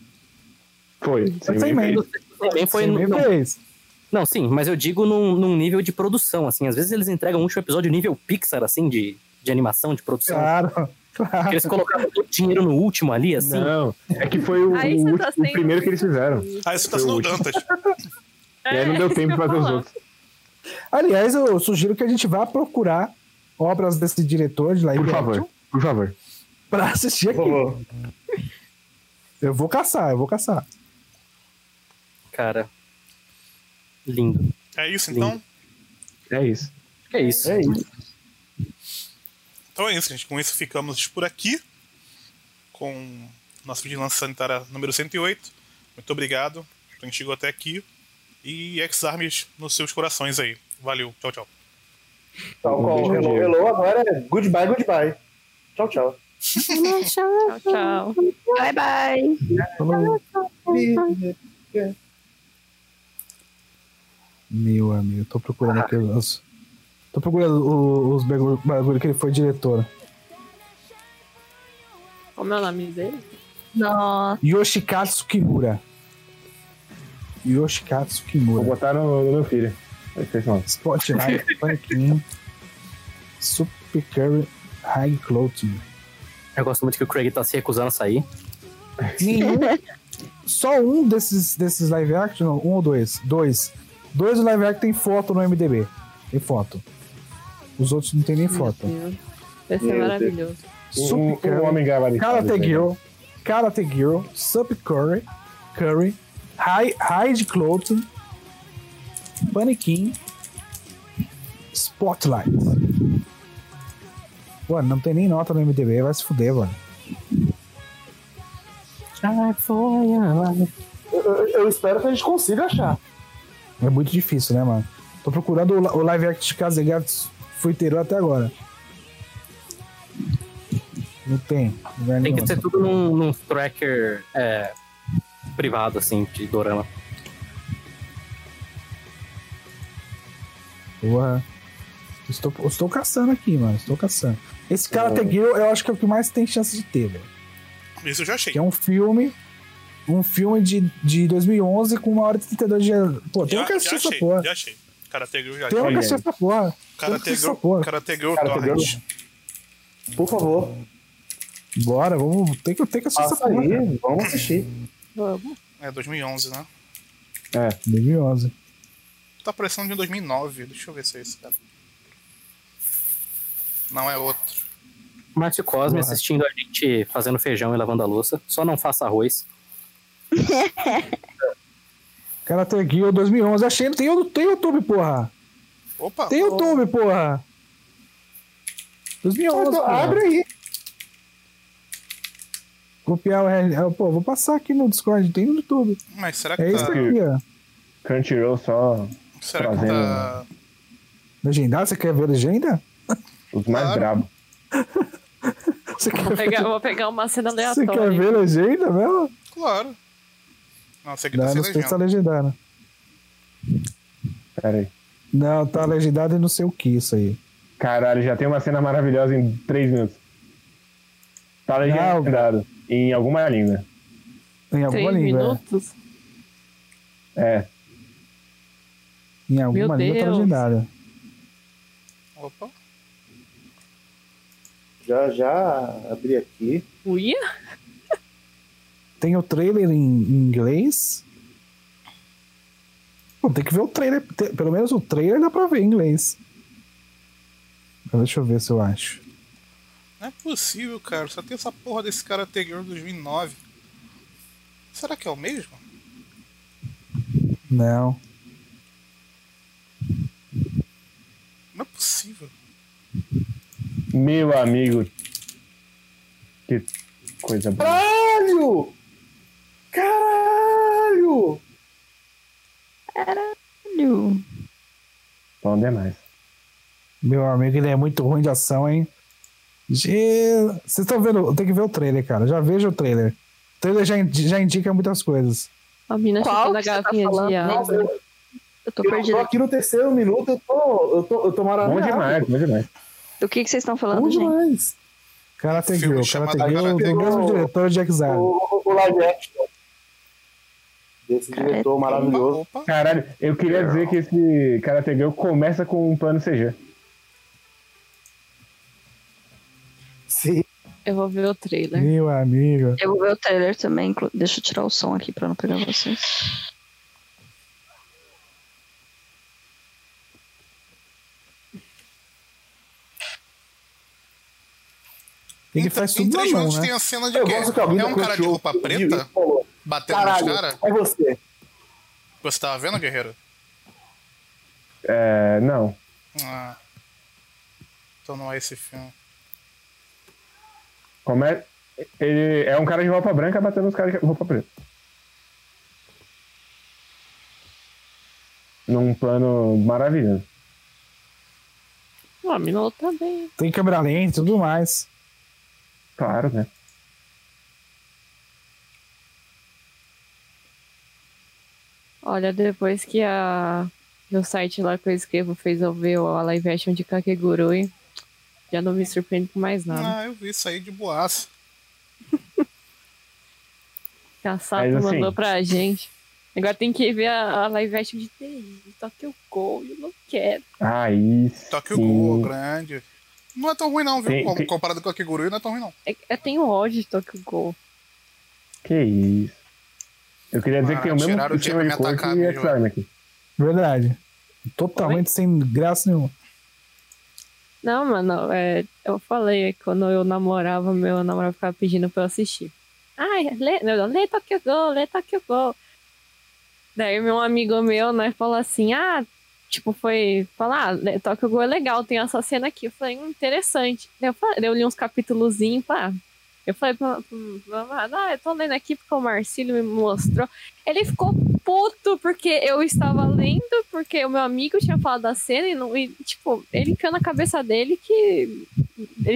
Foi Sem-Man. Não, sim, mas eu digo num nível de produção, assim. Às vezes eles entregam um último episódio nível Pixar, assim, de animação, de produção. Claro. Eles colocaram todo o dinheiro no último ali, assim. Não, é que foi o primeiro que eles fizeram. Ah, isso tá sendo o Dantas. E aí não deu tempo pra fazer os outros. Aliás, eu sugiro que a gente vá procurar obras desse diretor de lá. Por favor. Pra assistir aqui. Eu vou caçar. Cara, lindo. É isso, lindo. Então? É isso. Então é isso, gente. Com isso ficamos por aqui com nosso Vigilância Sanitária número 108. Muito obrigado. A gente chegou até aqui. E Ex-Arm nos seus corações aí. Valeu, tchau. Hello, agora é goodbye. Tchau. Tchau. Bye. Meu amigo, tô procurando aqui. Tô procurando os bagulho que ele foi diretor. Como é o nome dele? Nossa. Yoshikatsu Kimura. Yoshikatsu Kimura. Vou botar no meu filho. Spotlight, Panquinho, Super Curry, High Clothing. Eu gosto muito que o Craig tá se recusando a sair. Só um desses live action, não, um ou dois? Dois do live action tem foto no MDB. Tem foto. Os outros não tem nem foto. Esse é maravilhoso. Karate Girl, Super Curry. Hide Clothing, Panequim, Spotlight. Mano, não tem nem nota no MDB, vai se fuder, mano. Eu espero que a gente consiga achar. É muito difícil, né, mano? Tô procurando o live act de Kazegatsu Fuiteiro até agora. Não tem. Tem que ser tudo num tracker... privado, assim, de dorama. Porra. Estou caçando aqui, mano. Esse Karate Girl, eu acho que é o que mais tem chance de ter, velho. Isso eu já achei. Que é um filme de 2011 com 1h32 de... Pô, tem um que assistir essa porra. Já achei. Karate Girl, já achei. Tem um que assistir essa porra. Karate Girl. Por favor. Bora, vamos... Tem que assistir essa porra. Vamos assistir. É 2011, né? 2011. Tá parecendo de 2009. Deixa eu ver se é esse, cara. Não, é outro. Márcio Cosme assistindo a gente fazendo feijão e lavando a louça. Só não faça arroz. Karate Girl 2011. Achei, tem YouTube, porra. Opa! Tem YouTube, porra. 2011, abre aí. Copiar o... Pô, vou passar aqui no Discord, tem no YouTube. Mas será que isso aqui, ó. Crunchyroll só... Será que tá... Legendado? Você quer ver legenda? Os mais brabos. Vou pegar uma cena aleatória. Você quer ver legenda mesmo? Claro. Não, você quer ver legenda. Tá legendado. Pera aí. Não, tá legendado e não sei o que isso aí. Caralho, já tem uma cena maravilhosa em 3 minutos. Tá legendado. Em alguma língua. Em alguma língua. 3 minutos? É. Em alguma língua tá legendada. Opa. Já abri aqui. Uia? Tem o trailer em inglês? Bom, tem que ver o trailer. Pelo menos o trailer dá pra ver em inglês. Deixa eu ver se eu acho. Não é possível, cara. Só tem essa porra desse cara anterior de 2009. Será que é o mesmo? Não. Não é possível. Meu amigo. Que coisa boa. Caralho! Caralho! Caralho! Bom demais. Meu amigo, ele é muito ruim de ação, hein? Vocês estão vendo? Tem que ver o trailer, cara. Já vejo o trailer. O trailer já indica muitas coisas. A mina chegou na garrafinha de água. Eu tô perdido. Aqui no terceiro minuto eu tô maravilhado. Bom demais. Do que vocês estão falando, bom gente? Demais. Karate Ghoul, do mesmo diretor de Ex-Arm. O live action desse diretor maravilhoso. Caralho, eu queria dizer que esse Karate Ghoul começa com um plano CG. Sim. Eu vou ver o trailer. Meu amigo. Eu vou ver o trailer também. Deixa eu tirar o som aqui pra não pegar vocês. Ele então, faz tudo na mão, né? Tem a cena de eu gosto que é um cara de roupa preta batendo nos caras? É você. Você tava vendo, Guerreiro? É, não. Ah. Então não é esse filme. Como é? Ele é um cara de roupa branca batendo nos caras de roupa preta. Num plano maravilhoso. Ah, minuto também. Tem câmera lenta e tudo mais. Claro, né? Olha, depois que no site lá que eu escrevo fez eu ver a live action de Kakegurui, já não me surpreende com mais nada. Ah, eu vi isso aí de boaça. Caçado assim... mandou pra gente. Agora tem que ver a live action de TI, Tokyo Ghoul, eu não quero. Ah, isso. Tokyo Ghoul, grande. Não é tão ruim não, viu? Comparado com a Kakegurui, não é tão ruim não. Eu tenho ódio de Tokyo Ghoul. Que isso. Eu queria dizer que tem o mesmo estilo de cor que Ex-Arm aqui. Verdade. Totalmente sem graça nenhuma. Não, mano, eu falei quando eu namorava, meu namorado ficava pedindo pra eu assistir. Ai, lê Tokyo Ghoul, lê Tokyo Ghoul. Daí meu amigo meu, né, falou assim, Tokyo Ghoul é legal, tem essa cena aqui. Eu falei, interessante. Eu li uns capítulozinhos, pá. Eu falei, eu tô lendo aqui porque o Marcílio me mostrou. Ele ficou puto porque eu estava lendo, porque o meu amigo tinha falado da cena e ele enfiou na cabeça dele que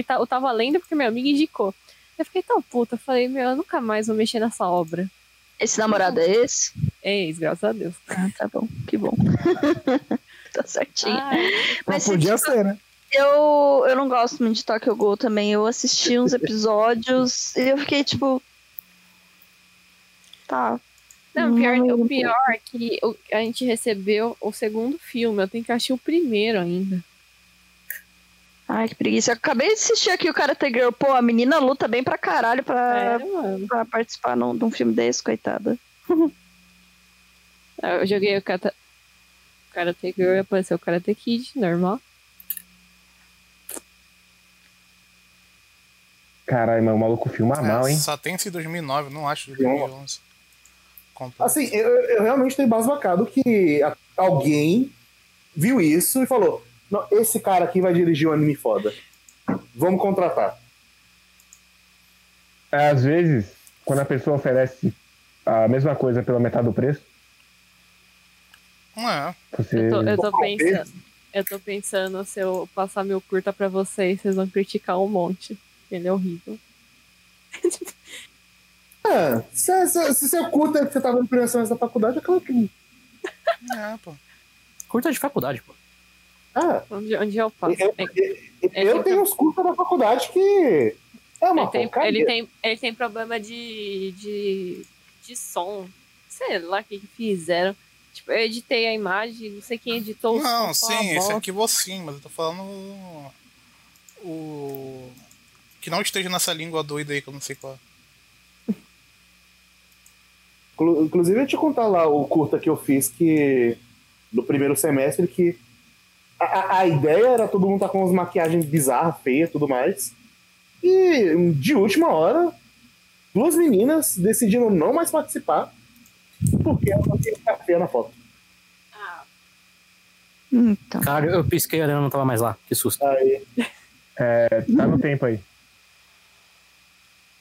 eu tava lendo porque meu amigo indicou. Eu fiquei tão puto, eu falei, eu nunca mais vou mexer nessa obra. Esse namorado é esse? É esse, graças a Deus. Ah, tá bom, que bom. Tá certinho. Mas podia ser, né? Eu não gosto muito de Tokyo Ghoul também. Eu assisti uns episódios e eu fiquei tipo... Tá. Não, o pior é que a gente recebeu o segundo filme. Eu tenho que assistir o primeiro ainda. Ai, que preguiça. Eu acabei de assistir aqui o Karate Girl. Pô, a menina luta bem pra caralho pra participar de um filme desse, coitada. Eu joguei o Karate Girl e apareceu o Karate Kid, normal. Caralho, mas o maluco filma mal, hein? Só tem esse 2009, não acho, de 2011. Assim, eu realmente tô embasbacado que alguém viu isso e falou... Não, esse cara aqui vai dirigir um anime foda. Vamos contratar. Às vezes, quando a pessoa oferece a mesma coisa pela metade do preço... É. Eu tô pensando se eu passar meu curta pra vocês vão criticar um monte. porque ele é horrível. Ah, se seu curta é que você tava no primeiro semestre da faculdade, é claro que... É, pô. Curta de faculdade, pô. Ah. Onde eu faço? Eu tenho os curtas da faculdade que... É uma porcaria. Ele tem problema de som. Sei lá o que fizeram. Tipo, eu editei a imagem, não sei quem editou o som. Não, sim, esse arquivo sim, mas eu tô falando o... Que não esteja nessa língua doida aí, que eu não sei qual. Inclusive, eu ia te contar lá o curta que eu fiz, que no primeiro semestre, que a ideia era todo mundo tá com umas maquiagens bizarras, feias e tudo mais. E de última hora, duas meninas decidiram não mais participar porque elas não tinham café na foto. Ah. Então. Cara, eu pisquei e a Helena não tava mais lá. Que susto. Aí. É, tá no tempo aí.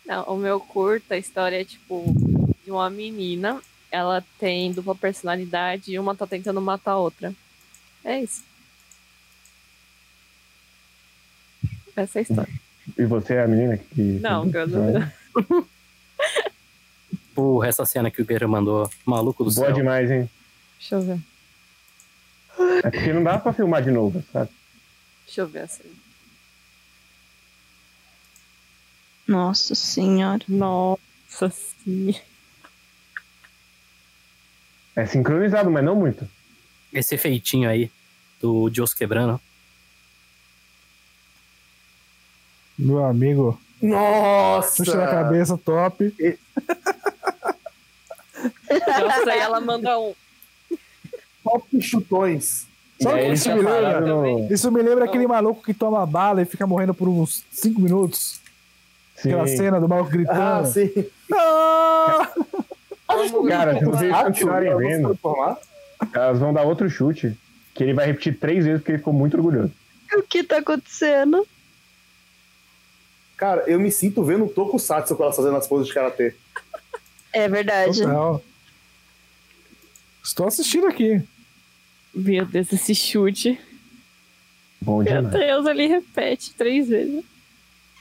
Não, o meu curta, a história é tipo... de uma menina, ela tem dupla personalidade e uma tá tentando matar a outra. É isso. Essa é a história. E você é a menina que... Não, que eu não... Porra, essa cena que o Guerreiro mandou, maluco do céu. Boa demais, hein? Deixa eu ver. É porque não dá pra filmar de novo, sabe? Deixa eu ver essa aí. Nossa senhora. Nossa senhora. É sincronizado, mas não muito. Esse efeitinho aí, do Dios quebrando. Meu amigo. Nossa! Puxa na cabeça, top. Nossa, ela manda um... Top chutões. Isso me lembra aquele maluco que toma bala e fica morrendo por uns 5 minutos. Sim. Aquela cena do maluco gritando. Ah, sim. Não! Cara, se vocês continuarem vendo, elas vão dar outro chute que ele vai repetir 3 vezes porque ele ficou muito orgulhoso. O que tá acontecendo? Cara, eu me sinto vendo um tokusatsu com elas fazendo as poses de karatê. É verdade. Total. Estou assistindo aqui. Meu Deus, esse chute. Bom dia, meu Deus, ele repete 3 vezes.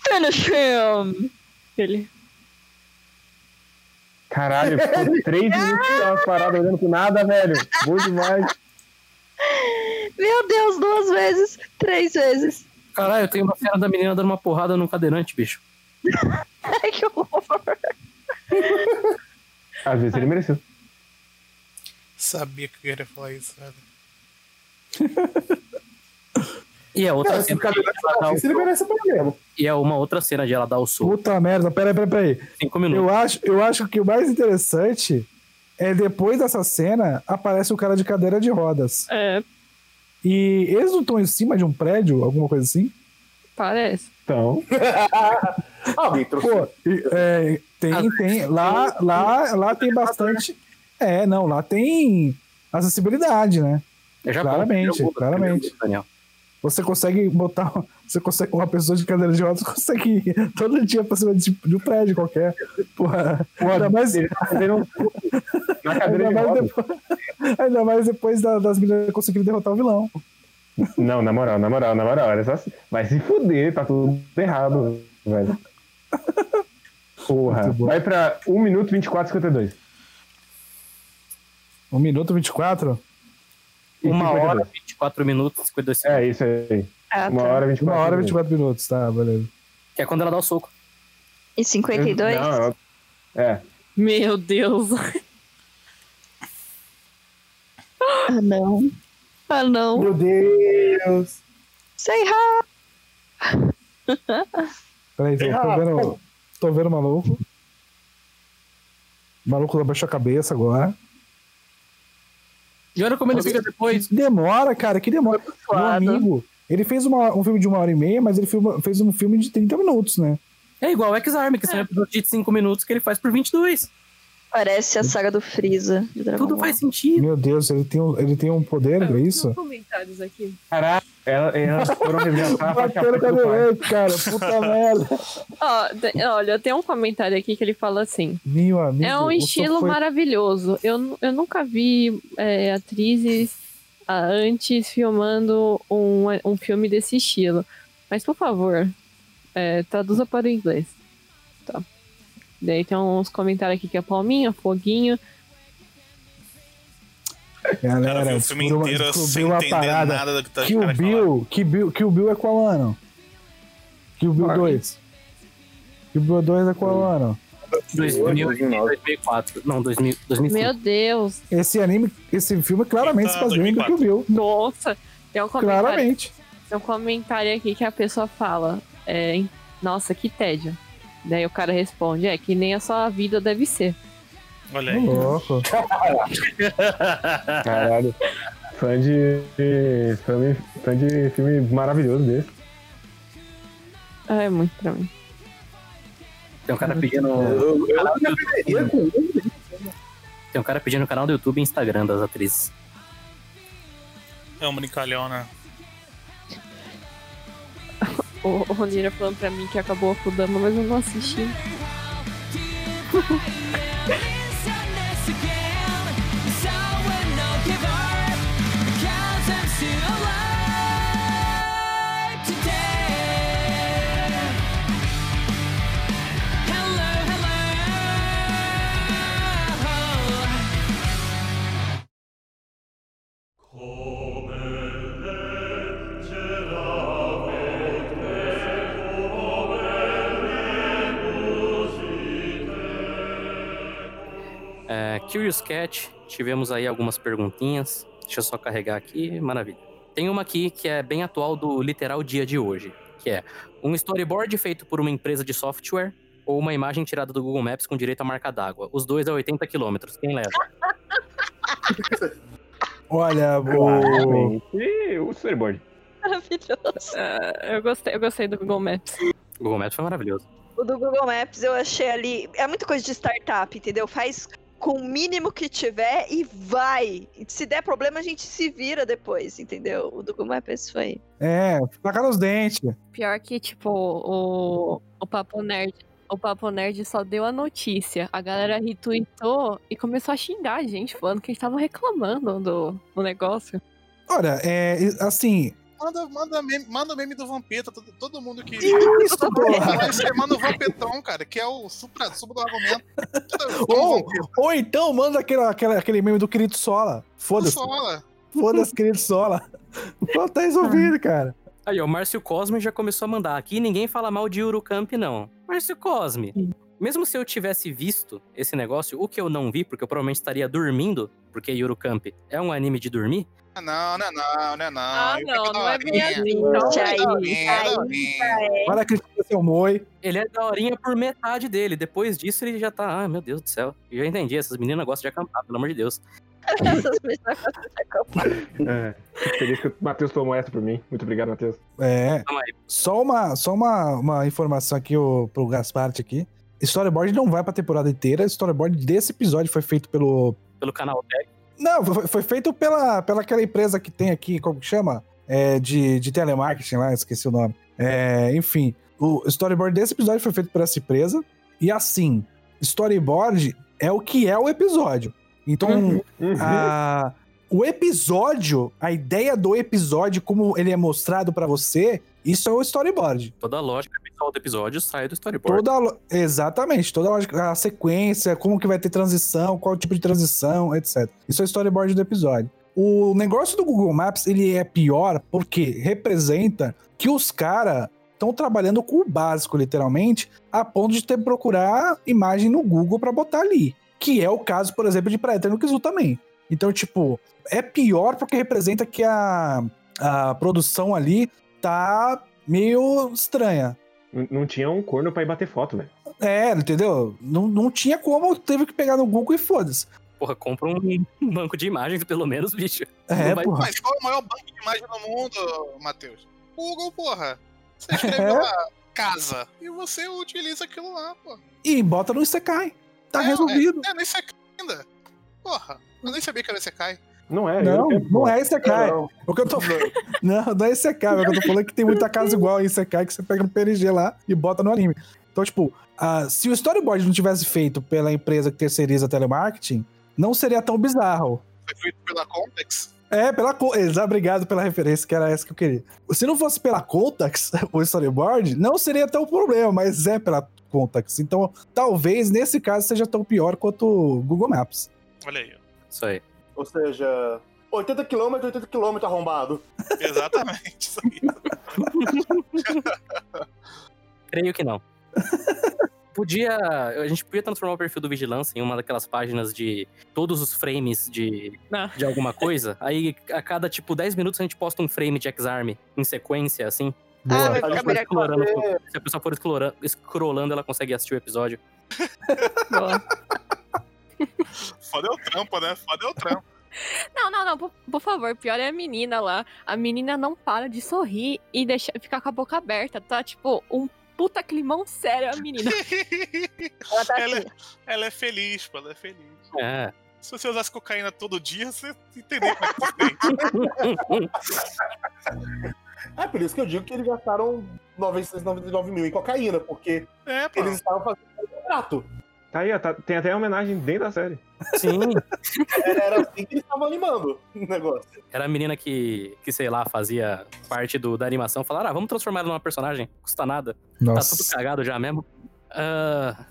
Finish him! Ele... Caralho, ficou 3 minutos parado olhando pro nada, velho. Bom demais. Meu Deus, 2 vezes, 3 vezes. Caralho, eu tenho uma cena da menina dando uma porrada num cadeirante, bicho. Ai, que horror. Às vezes ele mereceu. Sabia que eu ia falar isso, velho. E é outra cena de ela dar o soco. E é uma outra cena de ela dar o soco. Puta merda, peraí. 5 minutos. Eu acho que o mais interessante é depois dessa cena aparece o cara de cadeira de rodas. É. E eles não estão em cima de um prédio, alguma coisa assim? Parece. Então. Pô, tem. Lá tem bastante. É, não, lá tem acessibilidade, né? Claramente. Daniel. Você consegue uma pessoa de cadeira de rodas, consegue ir todo dia pra cima de um prédio qualquer. Porra. Ainda mais depois das meninas conseguirem derrotar o vilão. Não, na moral, olha só. Vai se fuder, tá tudo errado, velho. Porra. Vai pra 1 minuto 24, 52. 1 minuto 24? 1 hora, 24 minutos, 52 segundos. É isso aí. Ah, 1 hora, 24 minutos, tá, beleza. Que é quando ela dá o soco. E 52? Não, é. Meu Deus. Ah, não. Ah, não. Meu Deus. Sei lá. Peraí, tô vendo o maluco. O maluco abaixou a cabeça agora. E olha como ele fica depois. Demora, cara, que demora. Meu amigo, ele fez um filme de 1 hora e meia, mas ele fez um filme de 30 minutos, né? É igual o Ex-Arm, que são episódios de 5 minutos que ele faz por 22. Parece a saga do Freeza. Tudo faz sentido. Meu Deus, ele tem um poder, é isso? Tem comentários aqui. Caraca, elas foram resgatar a cadeirante, cara. Puta merda. Olha, tem um comentário aqui que ele fala assim. Meu amigo, é um estilo maravilhoso. Eu nunca vi atrizes antes filmando um filme desse estilo. Mas, por favor, traduza para o inglês. Tá. Daí tem uns comentários aqui que é Palminha, Foguinho. Galera, cara, o filme inteiro sem entender parada. Nada do que tá falando. Kill Bill é qual ano? Kill Bill 2. Kill Bill 2 é qual ano? 2004. Não, 2005. Meu Deus. Esse filme claramente se baseou em Kill Bill. Nossa. Tem um comentário. Claramente. Tem um comentário aqui que a pessoa fala. Nossa, que tédio. Daí o cara responde, que nem a sua vida deve ser. Olha aí. Louco. Caralho. Fã de filme maravilhoso desse. É muito pra mim. Tem um cara pedindo... Tem um cara pedindo canal do YouTube e Instagram das atrizes. É um brincalhão, né? O Nira falando pra mim que acabou a Kudama, mas eu não assisti. Curious Cat, tivemos aí algumas perguntinhas. Deixa eu só carregar aqui, maravilha. Tem uma aqui que é bem atual do literal dia de hoje, que é um storyboard feito por uma empresa de software ou uma imagem tirada do Google Maps com direito à marca d'água. Os dois a 80 km. Quem leva? Olha, o storyboard. Maravilhoso. Eu gostei do Google Maps. O Google Maps foi maravilhoso. O do Google Maps eu achei ali... É muita coisa de startup, entendeu? Faz... com o mínimo que tiver e vai. Se der problema, a gente se vira depois, entendeu? O do Google Maps foi. Placar nos dentes. Pior que, tipo, o Papo Nerd só deu a notícia. A galera retweetou e começou a xingar a gente, falando que eles estavam reclamando do negócio. Olha, assim... Manda meme do Vampeta, todo mundo que... Isso, porra! Manda o Vampetão, cara, que é o supra do argumento. Ou então manda aquele meme do Querido Sola. Foda-se. Foda-se, Querido Sola. Tá resolvido, cara. Aí, o Márcio Cosme já começou a mandar. Aqui ninguém fala mal de Urucamp, não. Márcio Cosme, mesmo se eu tivesse visto esse negócio, o que eu não vi, porque eu provavelmente estaria dormindo, porque Urucamp é um anime de dormir. Não. Não é bem assim. Para criticar seu moi. Ele é daorinha por metade dele. Depois disso ele já tá, meu Deus do céu. Eu já entendi, essas meninas gostam de acampar, pelo amor de Deus. Essas meninas gostam de acampar. Feliz que o Matheus tomou essa por mim. Muito obrigado, Matheus. Só uma informação aqui pro Gasparte aqui. Storyboard não vai pra temporada inteira. Storyboard desse episódio foi feito pelo canal técnico. Não, foi feito pela aquela empresa que tem aqui, como que chama? De telemarketing lá, esqueci o nome. Enfim, o storyboard desse episódio foi feito por essa empresa. E assim, storyboard é o que é o episódio. Então, o episódio, a ideia do episódio, como ele é mostrado pra você, isso é o storyboard. Toda a lógica do episódio sai do storyboard. Exatamente, toda a lógica, a sequência, como que vai ter transição, qual tipo de transição, etc. Isso é o storyboard do episódio. O negócio do Google Maps, ele é pior porque representa que os caras estão trabalhando com o básico, literalmente, a ponto de ter que procurar imagem no Google pra botar ali. Que é o caso, por exemplo, de Preter no Kizu também. Então, tipo, é pior porque representa que a produção ali tá meio estranha. Não tinha um corno pra ir bater foto, velho. Entendeu? Não tinha como, teve que pegar no Google e foda-se. Porra, compra um banco de imagens, pelo menos, bicho. Porra. Mas qual é o maior banco de imagens do mundo, Matheus? Google, porra. Você escreveu lá, casa, e você utiliza aquilo lá, porra. E bota no Isekai. Tá resolvido. No Isekai ainda. Porra, eu nem sabia que era Isekai. Não é Isekai. O que eu tô falando. Não é Isekai. O que eu tô falando é que tem muita casa igual a Isekai que você pega no PNG lá e bota no anime. Então, tipo, se o storyboard não tivesse feito pela empresa que terceiriza telemarketing, não seria tão bizarro. Foi feito pela Context? É, pela Contax. Obrigado pela referência, que era essa que eu queria. Se não fosse pela Contax, o storyboard, não seria tão problema, mas é pela Contax. Então, talvez, nesse caso, seja tão pior quanto o Google Maps. Olha aí. Isso aí. Ou seja... 80 km arrombado. Exatamente, isso aí. Creio que não. A gente podia transformar o perfil do Vigilância em uma daquelas páginas de todos os frames de alguma coisa. Aí, a cada, 10 minutos, a gente posta um frame de Ex-Arm em sequência, assim. Boa. Se a pessoa for scrollando, ela consegue assistir o episódio. Foda é o trampo, né? Foda é o trampo. Não, por favor, pior é a menina lá. A menina não para de sorrir e ficar com a boca aberta, tá? Tipo, um puta climão sério a menina. Ela tá assim. Ela é feliz, pô, ela é feliz. É. Se você usasse cocaína todo dia, você entenderia perfeitamente. É por isso que eu digo que eles gastaram 999 mil em cocaína, porque eles estavam fazendo um contrato. Tá aí, ó, tem até homenagem dentro da série. Sim. Era assim que eles estavam animando o negócio. Era a menina que sei lá, fazia parte da animação. Falaram, vamos transformar ela numa personagem. Custa nada. Nossa. Tá tudo cagado já mesmo.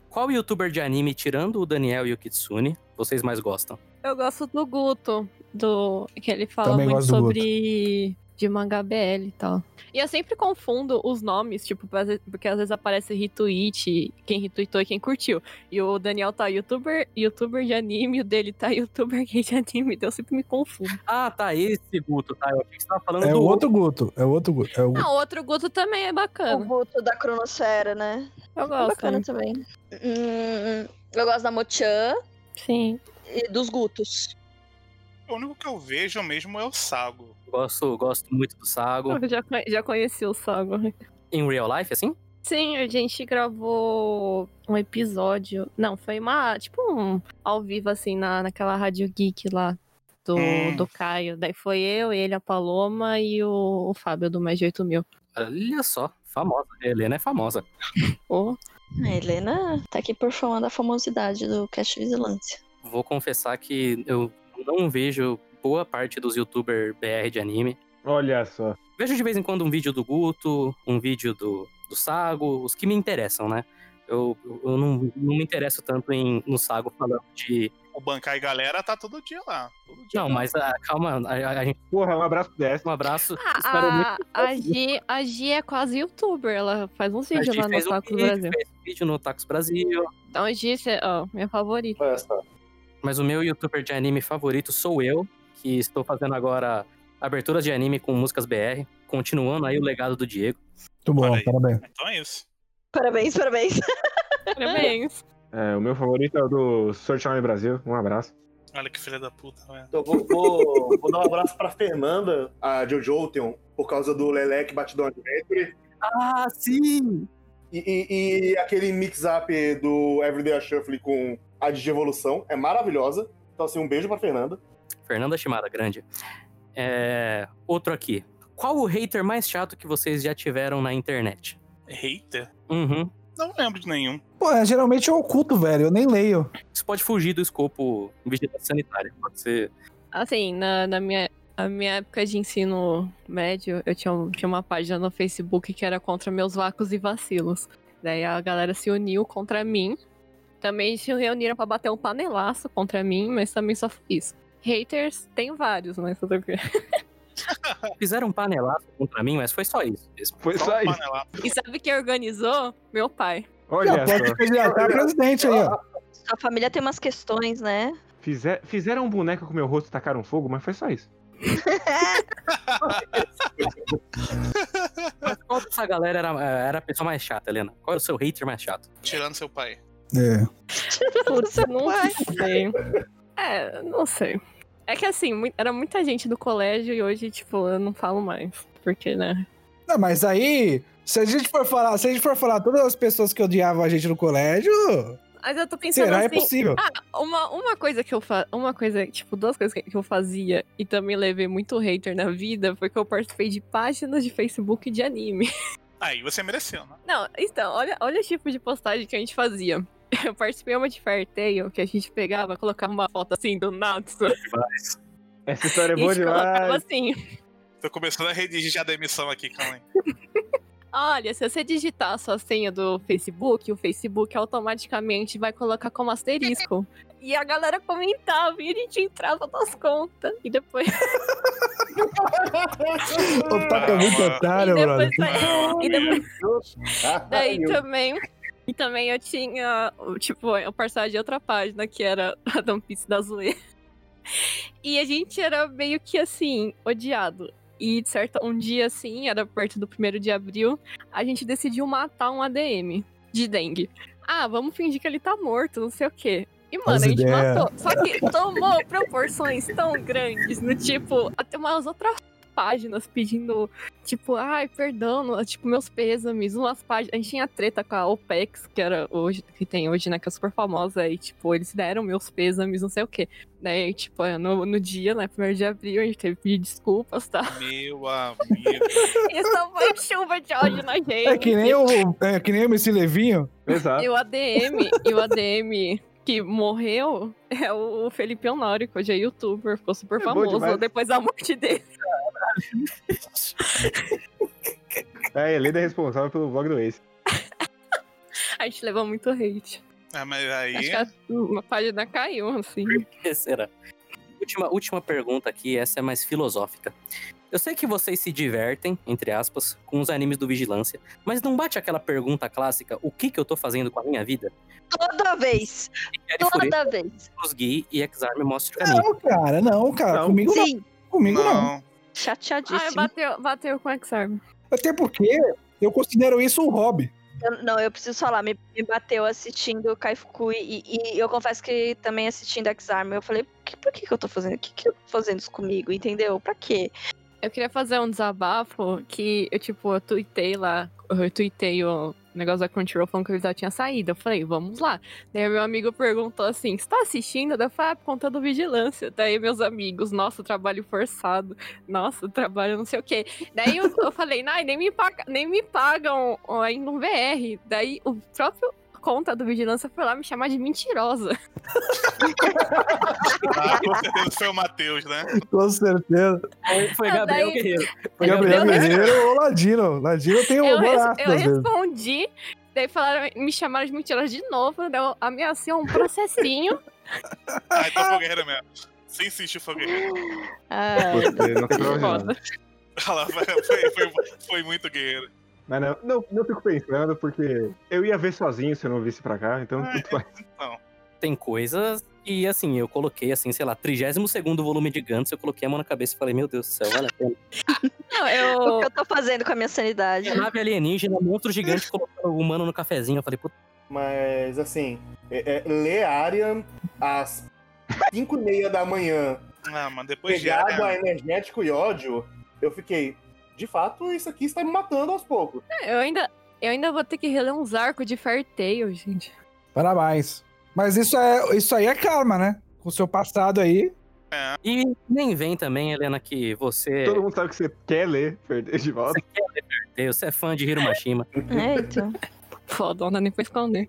Qual youtuber de anime, tirando o Daniel e o Kitsune, vocês mais gostam? Eu gosto do Guto. Que ele fala também muito sobre... de mangá BL e tal. E eu sempre confundo os nomes, tipo, porque às vezes aparece retweet, quem retweetou e quem curtiu. E o Daniel tá youtuber de anime, o dele tá youtuber gay de anime, então eu sempre me confundo. Ah, tá, esse Guto, tá? Eu achei que você tava falando do outro Guto. É o outro Guto. O outro Guto também é bacana. O Guto da Cronosfera, né? Eu gosto. É bacana também. Eu gosto da Mochan. Sim. E dos Gutos. O único que eu vejo mesmo é o Sago. Gosto muito do Sago. Eu já conheci o Sago. Em real life, assim? Sim, a gente gravou um episódio. Não, foi um ao vivo, assim, naquela Rádio Geek lá do Caio. Daí foi eu, ele, a Paloma e o Fábio do Mais de 8 mil. Olha só, famosa. A Helena é famosa. A Helena tá aqui performando a famosidade do Cast Vigilância. Vou confessar que eu não vejo boa parte dos youtubers BR de anime. Olha só. Vejo de vez em quando um vídeo do Guto, um vídeo do Sago, os que me interessam, né? Eu não me interesso tanto no Sago falando de... O Bankai Galera tá todo dia lá. Todo dia mas calma, a gente... Porra, um abraço dessa. Um abraço. A G é quase youtuber, ela faz uns vídeos lá no Tacos Brasil. Fez vídeo no Tacos Brasil. Então a G, minha favorita. Mas o meu youtuber de anime favorito sou eu, que estou fazendo agora aberturas de anime com músicas BR, continuando aí o legado do Diego. Muito bom, parabéns. Então é isso. Parabéns. Parabéns. O meu favorito é o do Sword Art Brasil, um abraço. Olha que filha da puta, velho. Então, vou dar um abraço pra Fernanda, a Jojo, por causa do Lelec Batidão Adventure. Ah, sim! E aquele mix-up do Everyday Shuffle com a Digievolução, é maravilhosa. Então, assim, um beijo pra Fernanda. Fernanda Shimada, grande. Outro aqui. Qual o hater mais chato que vocês já tiveram na internet? Hater? Uhum. Não lembro de nenhum. Pô, geralmente eu oculto, velho. Eu nem leio. Isso pode fugir do escopo vigilância sanitária. Pode ser... Assim, na minha época de ensino médio, eu tinha uma página no Facebook que era contra meus vacos e vacilos. Daí a galera se uniu contra mim. Também se reuniram pra bater um panelaço contra mim, mas também só fiz. Haters tem vários, mas tudo bem. Fizeram um panelaço contra mim, mas foi só isso. Foi só isso. Panelaço. E sabe quem organizou? Meu pai. Olha só. Tá presidente aí, ó. A família tem umas questões, né? Fizeram um boneco com meu rosto e tacaram fogo, mas foi só isso. Mas qual dessa galera era a pessoa mais chata, Helena? Qual era o seu hater mais chato? Tirando seu pai. Putz, não sei. Não sei. É que assim, era muita gente do colégio e hoje, eu não falo mais. Porque, né? Não, mas aí, se a gente for falar todas as pessoas que odiavam a gente no colégio... Mas eu tô pensando será assim... Será impossível. Uma coisa que eu fazia... Duas coisas que eu fazia e também levei muito hater na vida foi que eu participei de páginas de Facebook de anime. Aí você mereceu, né? Não, então, olha o tipo de postagem que a gente fazia. Eu participei de uma de Fairtail, que a gente pegava, colocava uma foto assim do Natsu. Essa história é boa demais. Assim. Tô começando a redigir já da emissão aqui, calma aí. Olha, se você digitar a sua senha do Facebook, o Facebook automaticamente vai colocar como asterisco. E a galera comentava e a gente entrava nas contas. E depois... O Paco é muito otário, brother. E depois... Daí também... E também eu tinha, tipo, eu participava de outra página, que era a One Piece da zoeira. E a gente era meio que, assim, odiado. E, certo, um dia, assim, era perto do 1º de abril, a gente decidiu matar um ADM de dengue. Ah, vamos fingir que ele tá morto, não sei o quê. E, mano, a gente matou. Só que tomou proporções tão grandes, no tipo, até umas outras páginas pedindo, tipo, ai, perdão, tipo, meus pêsames, umas páginas. A gente tinha treta com a OPEX, que era hoje, que tem hoje, né, que é super famosa, e, tipo, eles deram meus pêsames, não sei o quê. Daí, tipo, no dia, né, 1º de abril, a gente teve que pedir desculpas, tá? Meu amigo. Isso foi chuva de ódio na gente. É que nem o MC Levinho. Exato. E o ADM... que morreu é o Felipe Honório, que hoje é youtuber, ficou super famoso depois da morte dele. É, ele é responsável pelo vlog do Ace. A gente levou muito hate. Ah, mas aí... Acho que uma página caiu, assim. Por que será? Última pergunta aqui, essa é mais filosófica. Eu sei que vocês se divertem, entre aspas, com os animes do Vigilância, mas não bate aquela pergunta clássica, o que eu tô fazendo com a minha vida? Toda vez. Os Gui e Ex-Arm mostram o caminho. Não, cara. Comigo não. Chateadíssimo. Ah, bateu com Ex-Arm. Até porque eu considero isso um hobby. Eu preciso falar, me bateu assistindo Kaifukui e eu confesso que também assistindo Ex-Arm, eu falei, por que eu tô fazendo? O que eu tô fazendo isso comigo, entendeu? Pra quê? Eu queria fazer um desabafo que eu tuitei lá, o negócio da Crunchyroll falando que ele já tinha saído. Eu falei, vamos lá. Daí meu amigo perguntou assim, você tá assistindo? Daí eu falei, por conta do Vigilância. Daí meus amigos, nossa, trabalho forçado. Nossa, trabalho não sei o quê. Daí eu falei, nem me pagam ainda um VR. Daí o próprio... conta do Vigilância foi lá me chamar de mentirosa. Ah, com certeza foi o Matheus, né? Com certeza. Foi Gabriel Guerreiro. Foi Gabriel Guerreiro ou Ladino. Ladino tem um barato. Eu respondi, daí falaram, me chamaram de mentirosa de novo, daí eu ameacei um processinho. Ah, então foi o Guerreiro mesmo. Você insistiu, foi o Guerreiro. Ah, não tem problema. Foi muito Guerreiro. Mas não fico pensando, porque eu ia ver sozinho se eu não visse pra cá, então tudo faz. Tem coisas que, assim, eu coloquei, assim, sei lá, 32º volume de Gantz, eu coloquei a mão na cabeça e falei, meu Deus do céu, vale a pena. O que eu tô fazendo com a minha sanidade? A nave alienígena, monstro gigante colocando o humano no cafezinho, eu falei, puta. Mas, assim, ler Arian às 5:30 da manhã, mas depois pegado de a energético e ódio, eu fiquei... De fato, isso aqui está me matando aos poucos. Eu ainda vou ter que reler uns arcos de Fair Tail, gente. Parabéns. Mas isso aí é karma, né? Com o seu passado aí. É. E nem vem também, Helena, que você... Todo mundo sabe que você quer ler Fair Tail de volta. Você quer ler Fair Tail, você é fã de Hiromashima. É, então. Foda, não dá nem pra esconder.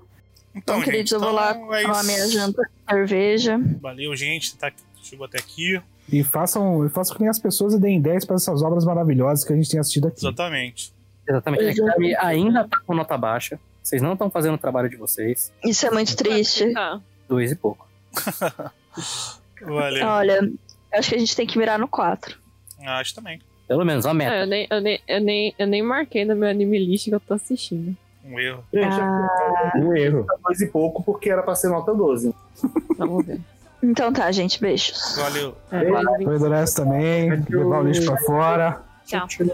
Então queridos, gente, eu vou lá tomar a minha janta de cerveja. Valeu, gente. Chegou até aqui. E façam que nem as pessoas e deem 10 para essas obras maravilhosas que a gente tem assistido aqui. Exatamente. E ainda tá com nota baixa. Vocês não estão fazendo o trabalho de vocês. Isso é muito triste. 2 e pouco. Valeu. Olha, acho que a gente tem que mirar no 4. Acho também. Pelo menos a meta. Eu nem marquei no meu anime list que eu tô assistindo. Um erro. Um erro. 2 e pouco porque era pra ser nota 12. Vamos ver. Então tá, gente. Beijos. Valeu. Foi do resto também. Levar o lixo pra fora. Tchau.